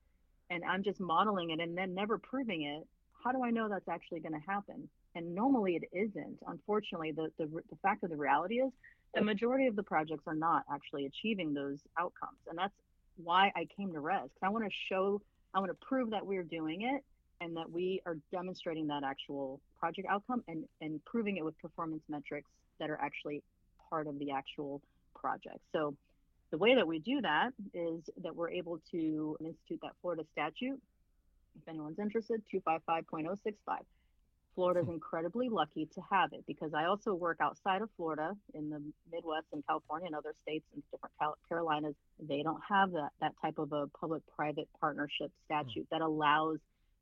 and I'm just modeling it and then never proving it, how do I know that's actually going to happen? And normally it isn't. Unfortunately, the, the the fact of the reality is the majority of the projects are not actually achieving those outcomes. And that's why I came to R E S, because I want to show, I want to prove that we're doing it and that we are demonstrating that actual project outcome and, and proving it with performance metrics that are actually part of the actual project. So the way that we do that is that we're able to institute that Florida statute, if anyone's interested, two fifty-five point oh six five. Florida is incredibly lucky to have it because I also work outside of Florida in the Midwest and California and other states and different Cal- Carolinas. They don't have that, that type of a public-private partnership statute that allows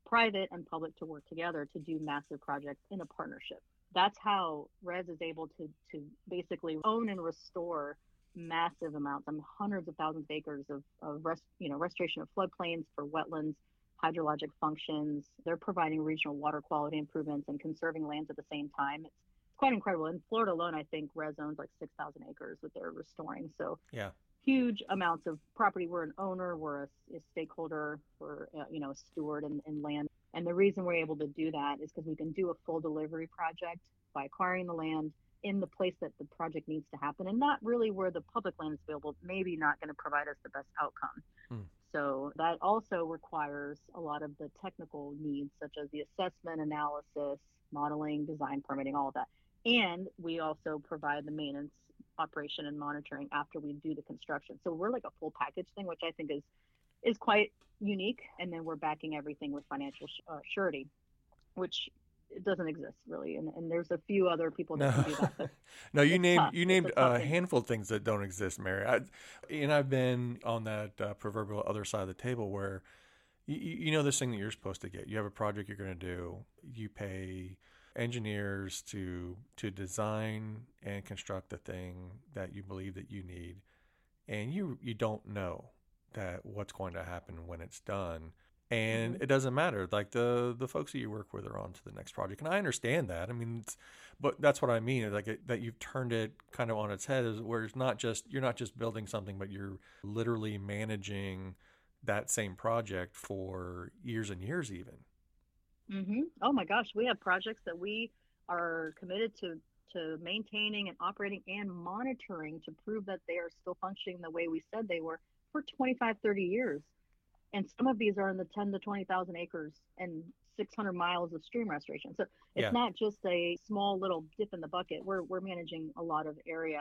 private and public to work together to do massive projects in a partnership. That's how R E S is able to, to basically own and restore massive amounts, I mean, hundreds of thousands of acres of, of rest, you know, restoration of floodplains for wetlands, hydrologic functions. They're providing regional water quality improvements and conserving lands at the same time. It's quite incredible. In Florida alone, I think R E S owns like six thousand acres that they're restoring. So yeah, huge amounts of property. We're an owner, we're a, a stakeholder, we're uh, you know, a steward in, in land. And the reason we're able to do that is because we can do a full delivery project by acquiring the land in the place that the project needs to happen and not really where the public land is available, maybe not going to provide us the best outcome. Hmm. So that also requires a lot of the technical needs, such as the assessment, analysis, modeling, design, permitting, all of that. And we also provide the maintenance, operation, and monitoring after we do the construction. So we're like a full package thing, which I think is is quite unique. And then we're backing everything with financial uh, surety, which it doesn't exist really. And, and there's a few other people that no. can do that. no, you named, tough. you named a, a handful of things that don't exist, Mary. I, and I've been on that uh, proverbial other side of the table where you, you know, this thing that you're supposed to get, you have a project you're going to do, you pay engineers to, to design and construct the thing that you believe that you need. And you, you don't know that what's going to happen when it's done. And mm-hmm. it doesn't matter. Like the, the folks that you work with are on to the next project. And I understand that. I mean, it's, but that's what I mean. Like it, that you've turned it kind of on its head is where it's not just, you're not just building something, but you're literally managing that same project for years and years even. Mm-hmm. Oh my gosh. We have projects that we are committed to, to maintaining and operating and monitoring to prove that they are still functioning the way we said they were for twenty-five, thirty years. And some of these are in the ten to twenty thousand acres and six hundred miles of stream restoration. So it's yeah. not just a small little dip in the bucket. We're we're managing a lot of area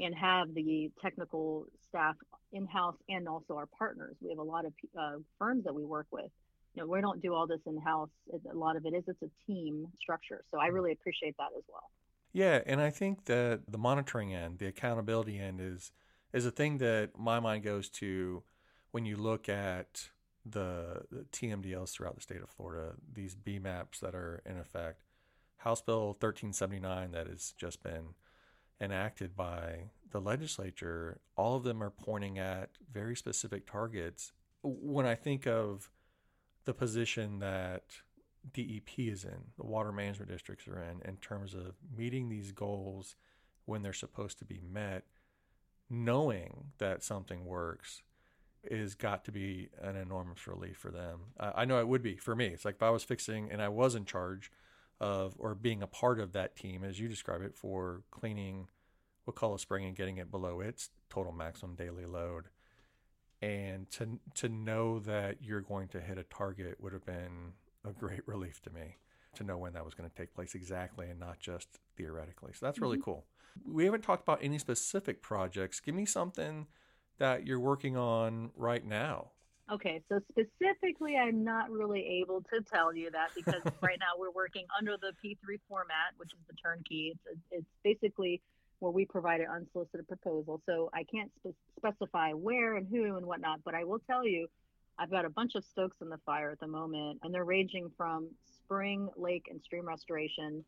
and have the technical staff in-house and also our partners. We have a lot of uh, firms that we work with. You know, we don't do all this in-house. A lot of it is it's a team structure. So I really appreciate that as well. Yeah, and I think that the monitoring end, the accountability end is is a thing that my mind goes to when you look at the, the T M D Ls throughout the state of Florida, these B MAPs that are in effect. House Bill thirteen seventy-nine that has just been enacted by the legislature, all of them are pointing at very specific targets. When I think of the position that D E P is in, the water management districts are in, in terms of meeting these goals when they're supposed to be met, knowing that something works is got to be an enormous relief for them. I, I know it would be for me. It's like if I was fixing and I was in charge of or being a part of that team, as you describe it, for cleaning we'll call a spring and getting it below its total maximum daily load. And to to know that you're going to hit a target would have been a great relief to me, to know when that was going to take place exactly and not just theoretically. So that's really mm-hmm. cool. We haven't talked about any specific projects. Give me something that you're working on right now. Okay, so specifically, I'm not really able to tell you that because right now we're working under the P three format, which is the turnkey. It's, it's basically where we provide an unsolicited proposal. So I can't spe- specify where and who and whatnot, but I will tell you, I've got a bunch of stokes in the fire at the moment, and they're ranging from spring, lake, and stream restoration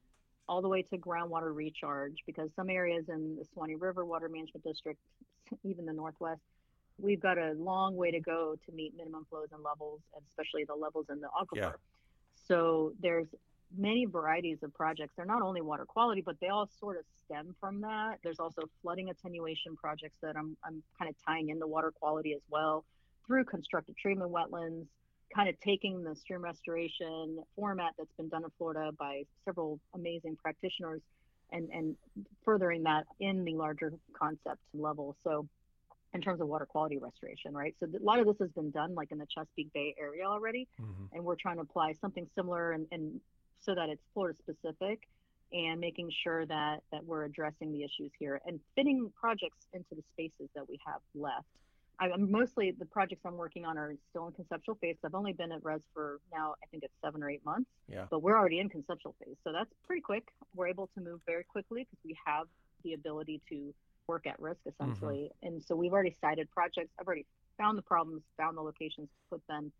all the way to groundwater recharge, because some areas in the Suwannee River Water Management District, even the Northwest, we've got a long way to go to meet minimum flows and levels, especially the levels in the aquifer. Yeah. So there's many varieties of projects. They're not only water quality, but they all sort of stem from that. There's also flooding attenuation projects that I'm I'm kind of tying into water quality as well through constructed treatment wetlands, kind of taking the stream restoration format that's been done in Florida by several amazing practitioners and, and furthering that in the larger concept level. So in terms of water quality restoration, right? So a lot of this has been done like in the Chesapeake Bay area already, mm-hmm. and we're trying to apply something similar and, and so that it's Florida specific and making sure that, that we're addressing the issues here and fitting projects into the spaces that we have left. I'm mostly, the projects I'm working on are still in conceptual phase. I've only been at R E S for now, I think it's seven or eight months, yeah. but we're already in conceptual phase. So that's pretty quick. We're able to move very quickly because we have the ability to work at risk essentially. Mm-hmm. And so we've already cited projects. I've already found the problems, found the locations to put them,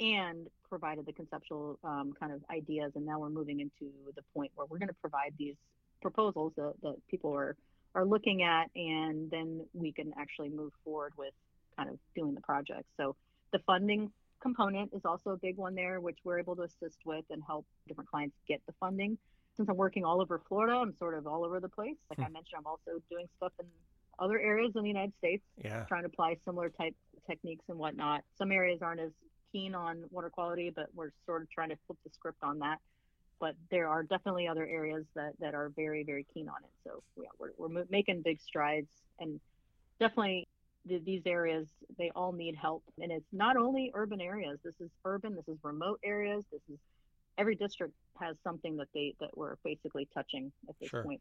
and provided the conceptual um, kind of ideas. And now we're moving into the point where we're going to provide these proposals that, that people are, are looking at, and then we can actually move forward with kind of doing the project. So the funding component is also a big one there, which we're able to assist with and help different clients get the funding. Since I'm working all over Florida, I'm sort of all over the place. Like hmm. I mentioned, I'm also doing stuff in other areas in the United States, yeah. trying to apply similar type techniques and whatnot. Some areas aren't as keen on water quality, but we're sort of trying to flip the script on that. But there are definitely other areas that, that are very, very keen on it. So yeah, we're, we're making big strides, and definitely th- these areas, they all need help. And it's not only urban areas. This is urban, this is remote areas, this is every district has something that they that we're basically touching at this sure. point.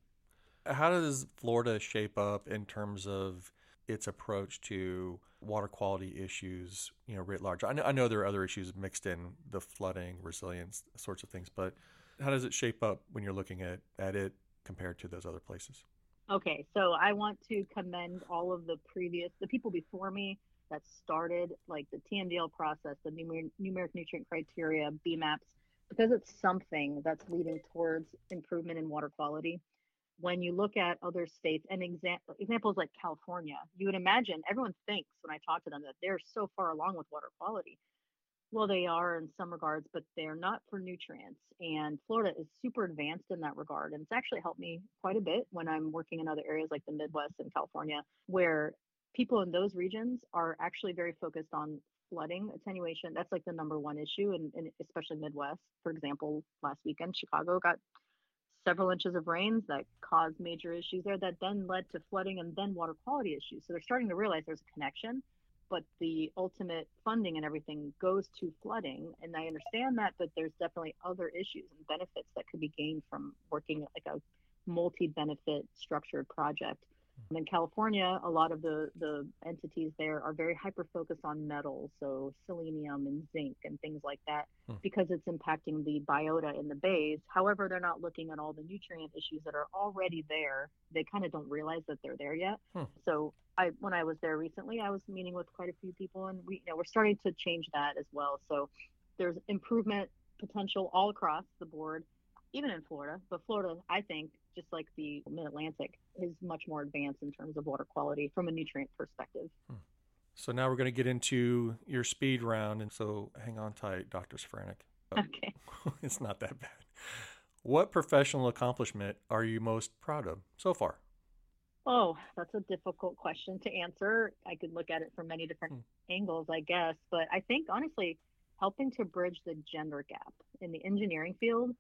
How does Florida shape up in terms of its approach to water quality issues, you know, writ large? I know, I know there are other issues mixed in, the flooding, resilience, sorts of things, but how does it shape up when you're looking at, at it compared to those other places? Okay, so I want to commend all of the previous, the people before me that started like the T M D L process, the numer- numeric nutrient criteria, B MAPs, because it's something that's leading towards improvement in water quality. When you look at other states and example, examples like California, you would imagine everyone thinks when I talk to them that they're so far along with water quality. Well, they are in some regards, but they're not for nutrients. And Florida is super advanced in that regard. And it's actually helped me quite a bit when I'm working in other areas like the Midwest and California, where people in those regions are actually very focused on flooding attenuation. That's like the number one issue, and, and especially Midwest. For example, last weekend, Chicago got several inches of rains that caused major issues there that then led to flooding and then water quality issues. So they're starting to realize there's a connection, but the ultimate funding and everything goes to flooding. And I understand that, but there's definitely other issues and benefits that could be gained from working at like a multi-benefit structured project. In California, a lot of the, the entities there are very hyper-focused on metals, so selenium and zinc and things like that, hmm. because it's impacting the biota in the bays. However, they're not looking at all the nutrient issues that are already there. They kind of don't realize that they're there yet. Hmm. So I, when I was there recently, I was meeting with quite a few people, and we, you know, we're starting to change that as well. So there's improvement potential all across the board, even in Florida. But Florida, I think, just like the Mid-Atlantic, is much more advanced in terms of water quality from a nutrient perspective. Hmm. So now we're going to get into your speed round. And so hang on tight, Doctor Szafraniec. Oh, okay. It's not that bad. What professional accomplishment are you most proud of so far? Oh, that's a difficult question to answer. I could look at it from many different hmm. angles, I guess. But I think, honestly, helping to bridge the gender gap in the engineering field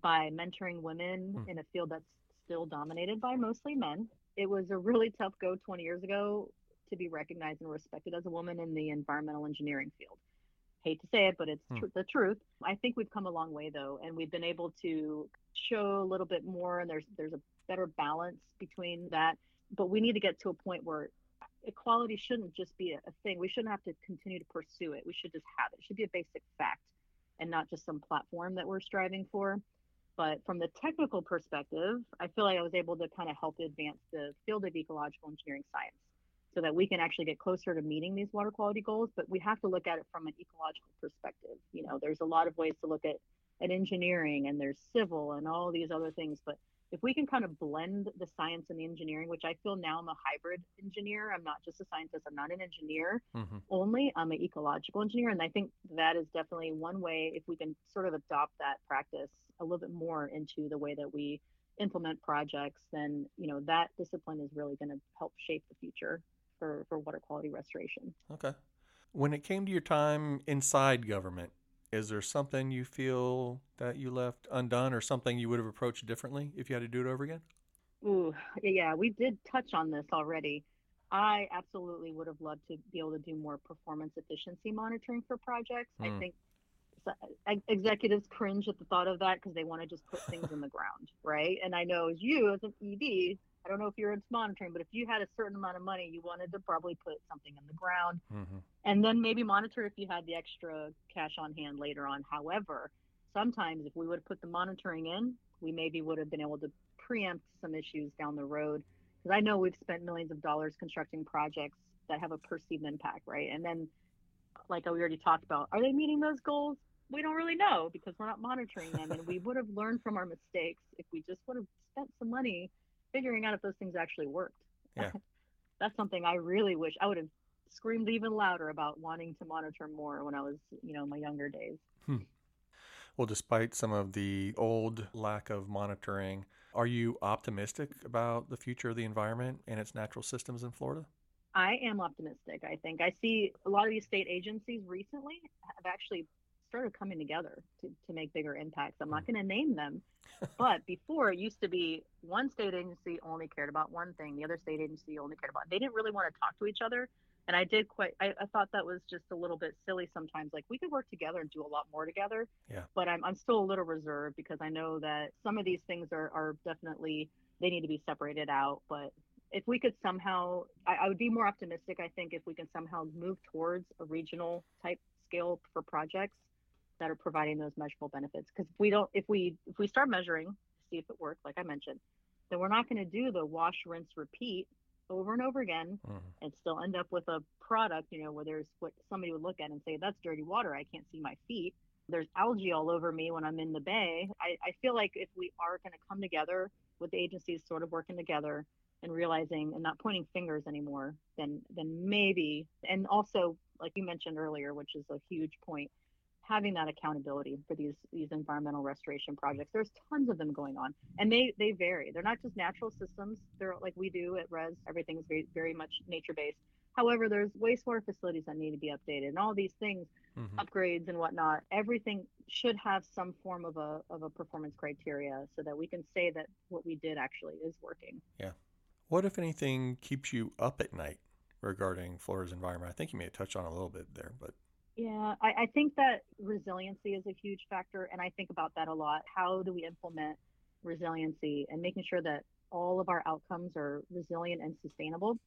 by mentoring women mm. in a field that's still dominated by mostly men. It was a really tough go twenty years ago to be recognized and respected as a woman in the environmental engineering field. Hate to say it, but it's mm. tr- the truth. I think we've come a long way, though, and we've been able to show a little bit more, and there's there's a better balance between that. But we need to get to a point where equality shouldn't just be a thing. We shouldn't have to continue to pursue it. We should just have it. It should be a basic fact and not just some platform that we're striving for. But from the technical perspective, I feel like I was able to kind of help advance the field of ecological engineering science so that we can actually get closer to meeting these water quality goals. But we have to look at it from an ecological perspective. You know, there's a lot of ways to look at, at engineering, and there's civil and all these other things. But if we can kind of blend the science and the engineering, which I feel now I'm a hybrid engineer. I'm not just a scientist. I'm not an engineer mm-hmm. only. I'm an ecological engineer. And I think that is definitely one way, if we can sort of adopt that practice a little bit more into the way that we implement projects, then, you know, that discipline is really going to help shape the future for, for water quality restoration. Okay. When it came to your time inside government, is there something you feel that you left undone or something you would have approached differently if you had to do it over again? Ooh, yeah, we did touch on this already. I absolutely would have loved to be able to do more performance efficiency monitoring for projects. Mm. I think executives cringe at the thought of that because they want to just put things in the ground, right? And I know as you, as an E D, I don't know if you're into monitoring, but if you had a certain amount of money, you wanted to probably put something in the ground mm-hmm. and then maybe monitor if you had the extra cash on hand later on. However, sometimes if we would have put the monitoring in, we maybe would have been able to preempt some issues down the road. Because I know we've spent millions of dollars constructing projects that have a perceived impact, right? And then, like we already talked about, are they meeting those goals? We don't really know because we're not monitoring them. And we would have learned from our mistakes if we just would have spent some money figuring out if those things actually worked. Yeah. That's something I really wish I would have screamed even louder about, wanting to monitor more when I was, you know, my younger days. Hmm. Well, despite some of the old lack of monitoring, are you optimistic about the future of the environment and its natural systems in Florida? I am optimistic, I think. I see a lot of these state agencies recently have actually started coming together to, to make bigger impacts. I'm not going to name them, but before it used to be one state agency only cared about one thing, the other state agency only cared about it. They didn't really want to talk to each other, and I did quite. I, I thought that was just a little bit silly sometimes. Like, we could work together and do a lot more together. Yeah. But I'm I'm still a little reserved because I know that some of these things are are definitely, they need to be separated out. But if we could somehow, I, I would be more optimistic. I think if we can somehow move towards a regional type scale for projects that are providing those measurable benefits. Because if we don't, if we if we start measuring to see if it works, like I mentioned, then we're not going to do the wash, rinse, repeat over and over again mm. and still end up with a product, you know, where there's what somebody would look at and say, that's dirty water. I can't see my feet. There's algae all over me when I'm in the bay. I, I feel like if we are going to come together with the agencies sort of working together and realizing and not pointing fingers anymore, then then maybe, and also, like you mentioned earlier, which is a huge point, having that accountability for these these environmental restoration projects. There's tons of them going on, and they, they vary. They're not just natural systems. They're like we do at R E S. Everything's very, very much nature-based. However, there's wastewater facilities that need to be updated and all these things, mm-hmm. upgrades and whatnot. Everything should have some form of a of a performance criteria so that we can say that what we did actually is working. Yeah. What, if anything, keeps you up at night regarding Florida's environment? I think you may have touched on a little bit there, but... Yeah, I, I think that resiliency is a huge factor, and I think about that a lot. How do we implement resiliency and making sure that all of our outcomes are resilient and sustainable.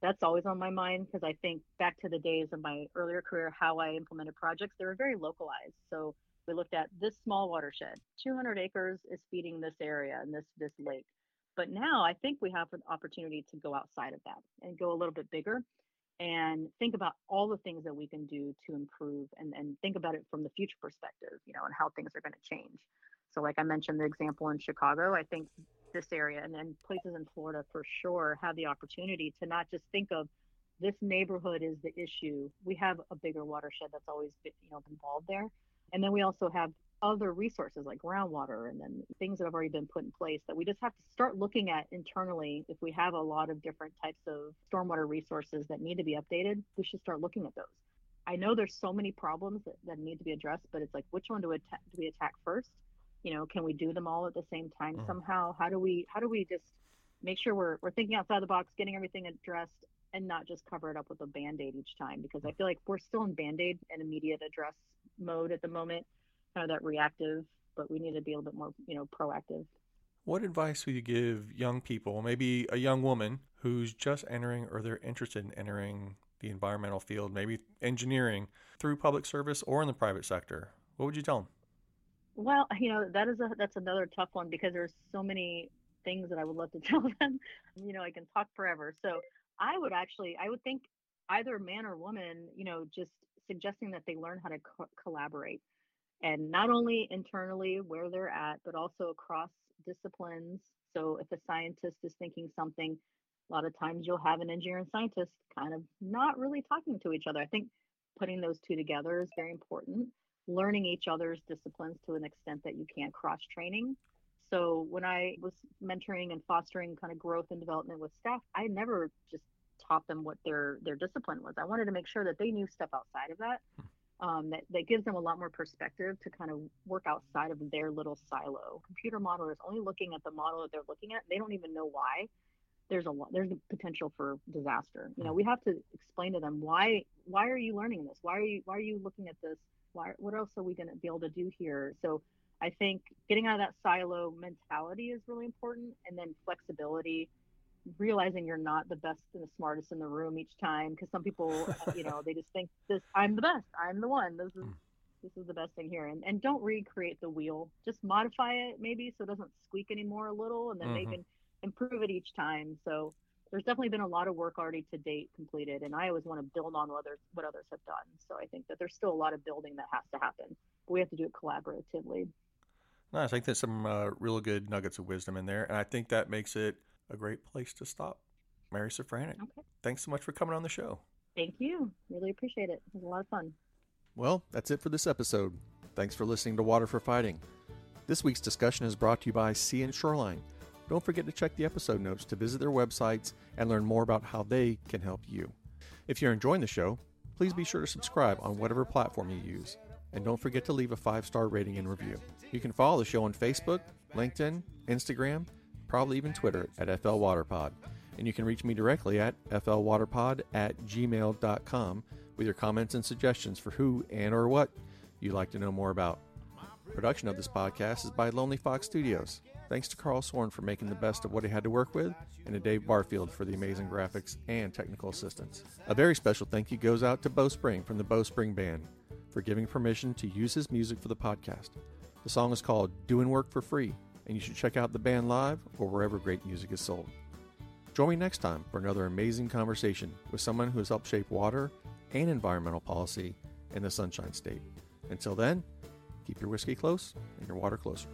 That's always on my mind, because I think back to the days of my earlier career, how I implemented projects, they were very localized. So we looked at this small watershed, two hundred acres is feeding this area and this, this lake. But now I think we have an opportunity to go outside of that and go a little bit bigger and think about all the things that we can do to improve, and, and think about it from the future perspective, you know, and how things are going to change. So like I mentioned, the example in Chicago, I think this area and then places in Florida for sure have the opportunity to not just think of this neighborhood is the issue. We have a bigger watershed that's always been, you know, involved there. And then we also have other resources like groundwater and then things that have already been put in place that we just have to start looking at internally. If we have a lot of different types of stormwater resources that need to be updated, we should start looking at those. I know there's so many problems that, that need to be addressed, but it's like, which one do we, atta- do we attack first? You know, can we do them all at the same time mm. somehow? How do we how do we just make sure we're we're thinking outside the box, getting everything addressed, and not just cover it up with a Band-Aid each time? Because I feel like we're still in Band-Aid and immediate address mode at the moment, kind of that reactive, but we need to be a little bit more, you know, proactive. What advice would you give young people, maybe a young woman who's just entering or they're interested in entering the environmental field, maybe engineering through public service or in the private sector? What would you tell them? Well, you know, that is a, that's another tough one, because there's so many things that I would love to tell them. You know, I can talk forever. So I would actually, I would think either man or woman, you know, just suggesting that they learn how to co- collaborate, and not only internally where they're at, but also across disciplines. So if a scientist is thinking something, a lot of times you'll have an engineer and scientist kind of not really talking to each other. I think putting those two together is very important. Learning each other's disciplines to an extent that you can, cross-training. So when I was mentoring and fostering kind of growth and development with staff, I never just taught them what their their discipline was. I wanted to make sure that they knew stuff outside of that, um, that, that gives them a lot more perspective to kind of work outside of their little silo. Computer model is only looking at the model that they're looking at. They don't even know why. There's a lot, there's a potential for disaster. You know, we have to explain to them, why, why are you learning this? Why are you, why are you looking at this? Why, what else are we going to be able to do here? So I think getting out of that silo mentality is really important. And then flexibility, realizing you're not the best and the smartest in the room each time. Because some people, you know, they just think this, I'm the best, I'm the one, this is, mm. this is the best thing here. And, and don't recreate the wheel, just modify it maybe so it doesn't squeak anymore a little, and then mm-hmm. they can improve it each time. So there's definitely been a lot of work already to date completed, and I always want to build on what others, what others have done. So I think that there's still a lot of building that has to happen, but we have to do it collaboratively. Nice. I think there's some uh, real good nuggets of wisdom in there, and I think that makes it a great place to stop. Mary Szafraniec, okay. Thanks so much for coming on the show. Thank you. Really appreciate it. It was a lot of fun. Well, that's it for this episode. Thanks for listening to Water for Fighting. This week's discussion is brought to you by Sea and Shoreline. Don't forget to check the episode notes to visit their websites and learn more about how they can help you. If you're enjoying the show, please be sure to subscribe on whatever platform you use. And don't forget to leave a five-star rating and review. You can follow the show on Facebook, LinkedIn, Instagram, probably even Twitter at F L Water Pod. And you can reach me directly at F L Water Pod at gmail dot com with your comments and suggestions for who and or what you'd like to know more about. Production of this podcast is by Lonely Fox Studios. Thanks to Carl Sworn for making the best of what he had to work with, and to Dave Barfield for the amazing graphics and technical assistance. A very special thank you goes out to Bowspring from the Bowspring Band for giving permission to use his music for the podcast. The song is called Doing Work for Free, and you should check out the band live or wherever great music is sold. Join me next time for another amazing conversation with someone who has helped shape water and environmental policy in the Sunshine State. Until then, keep your whiskey close and your water closer.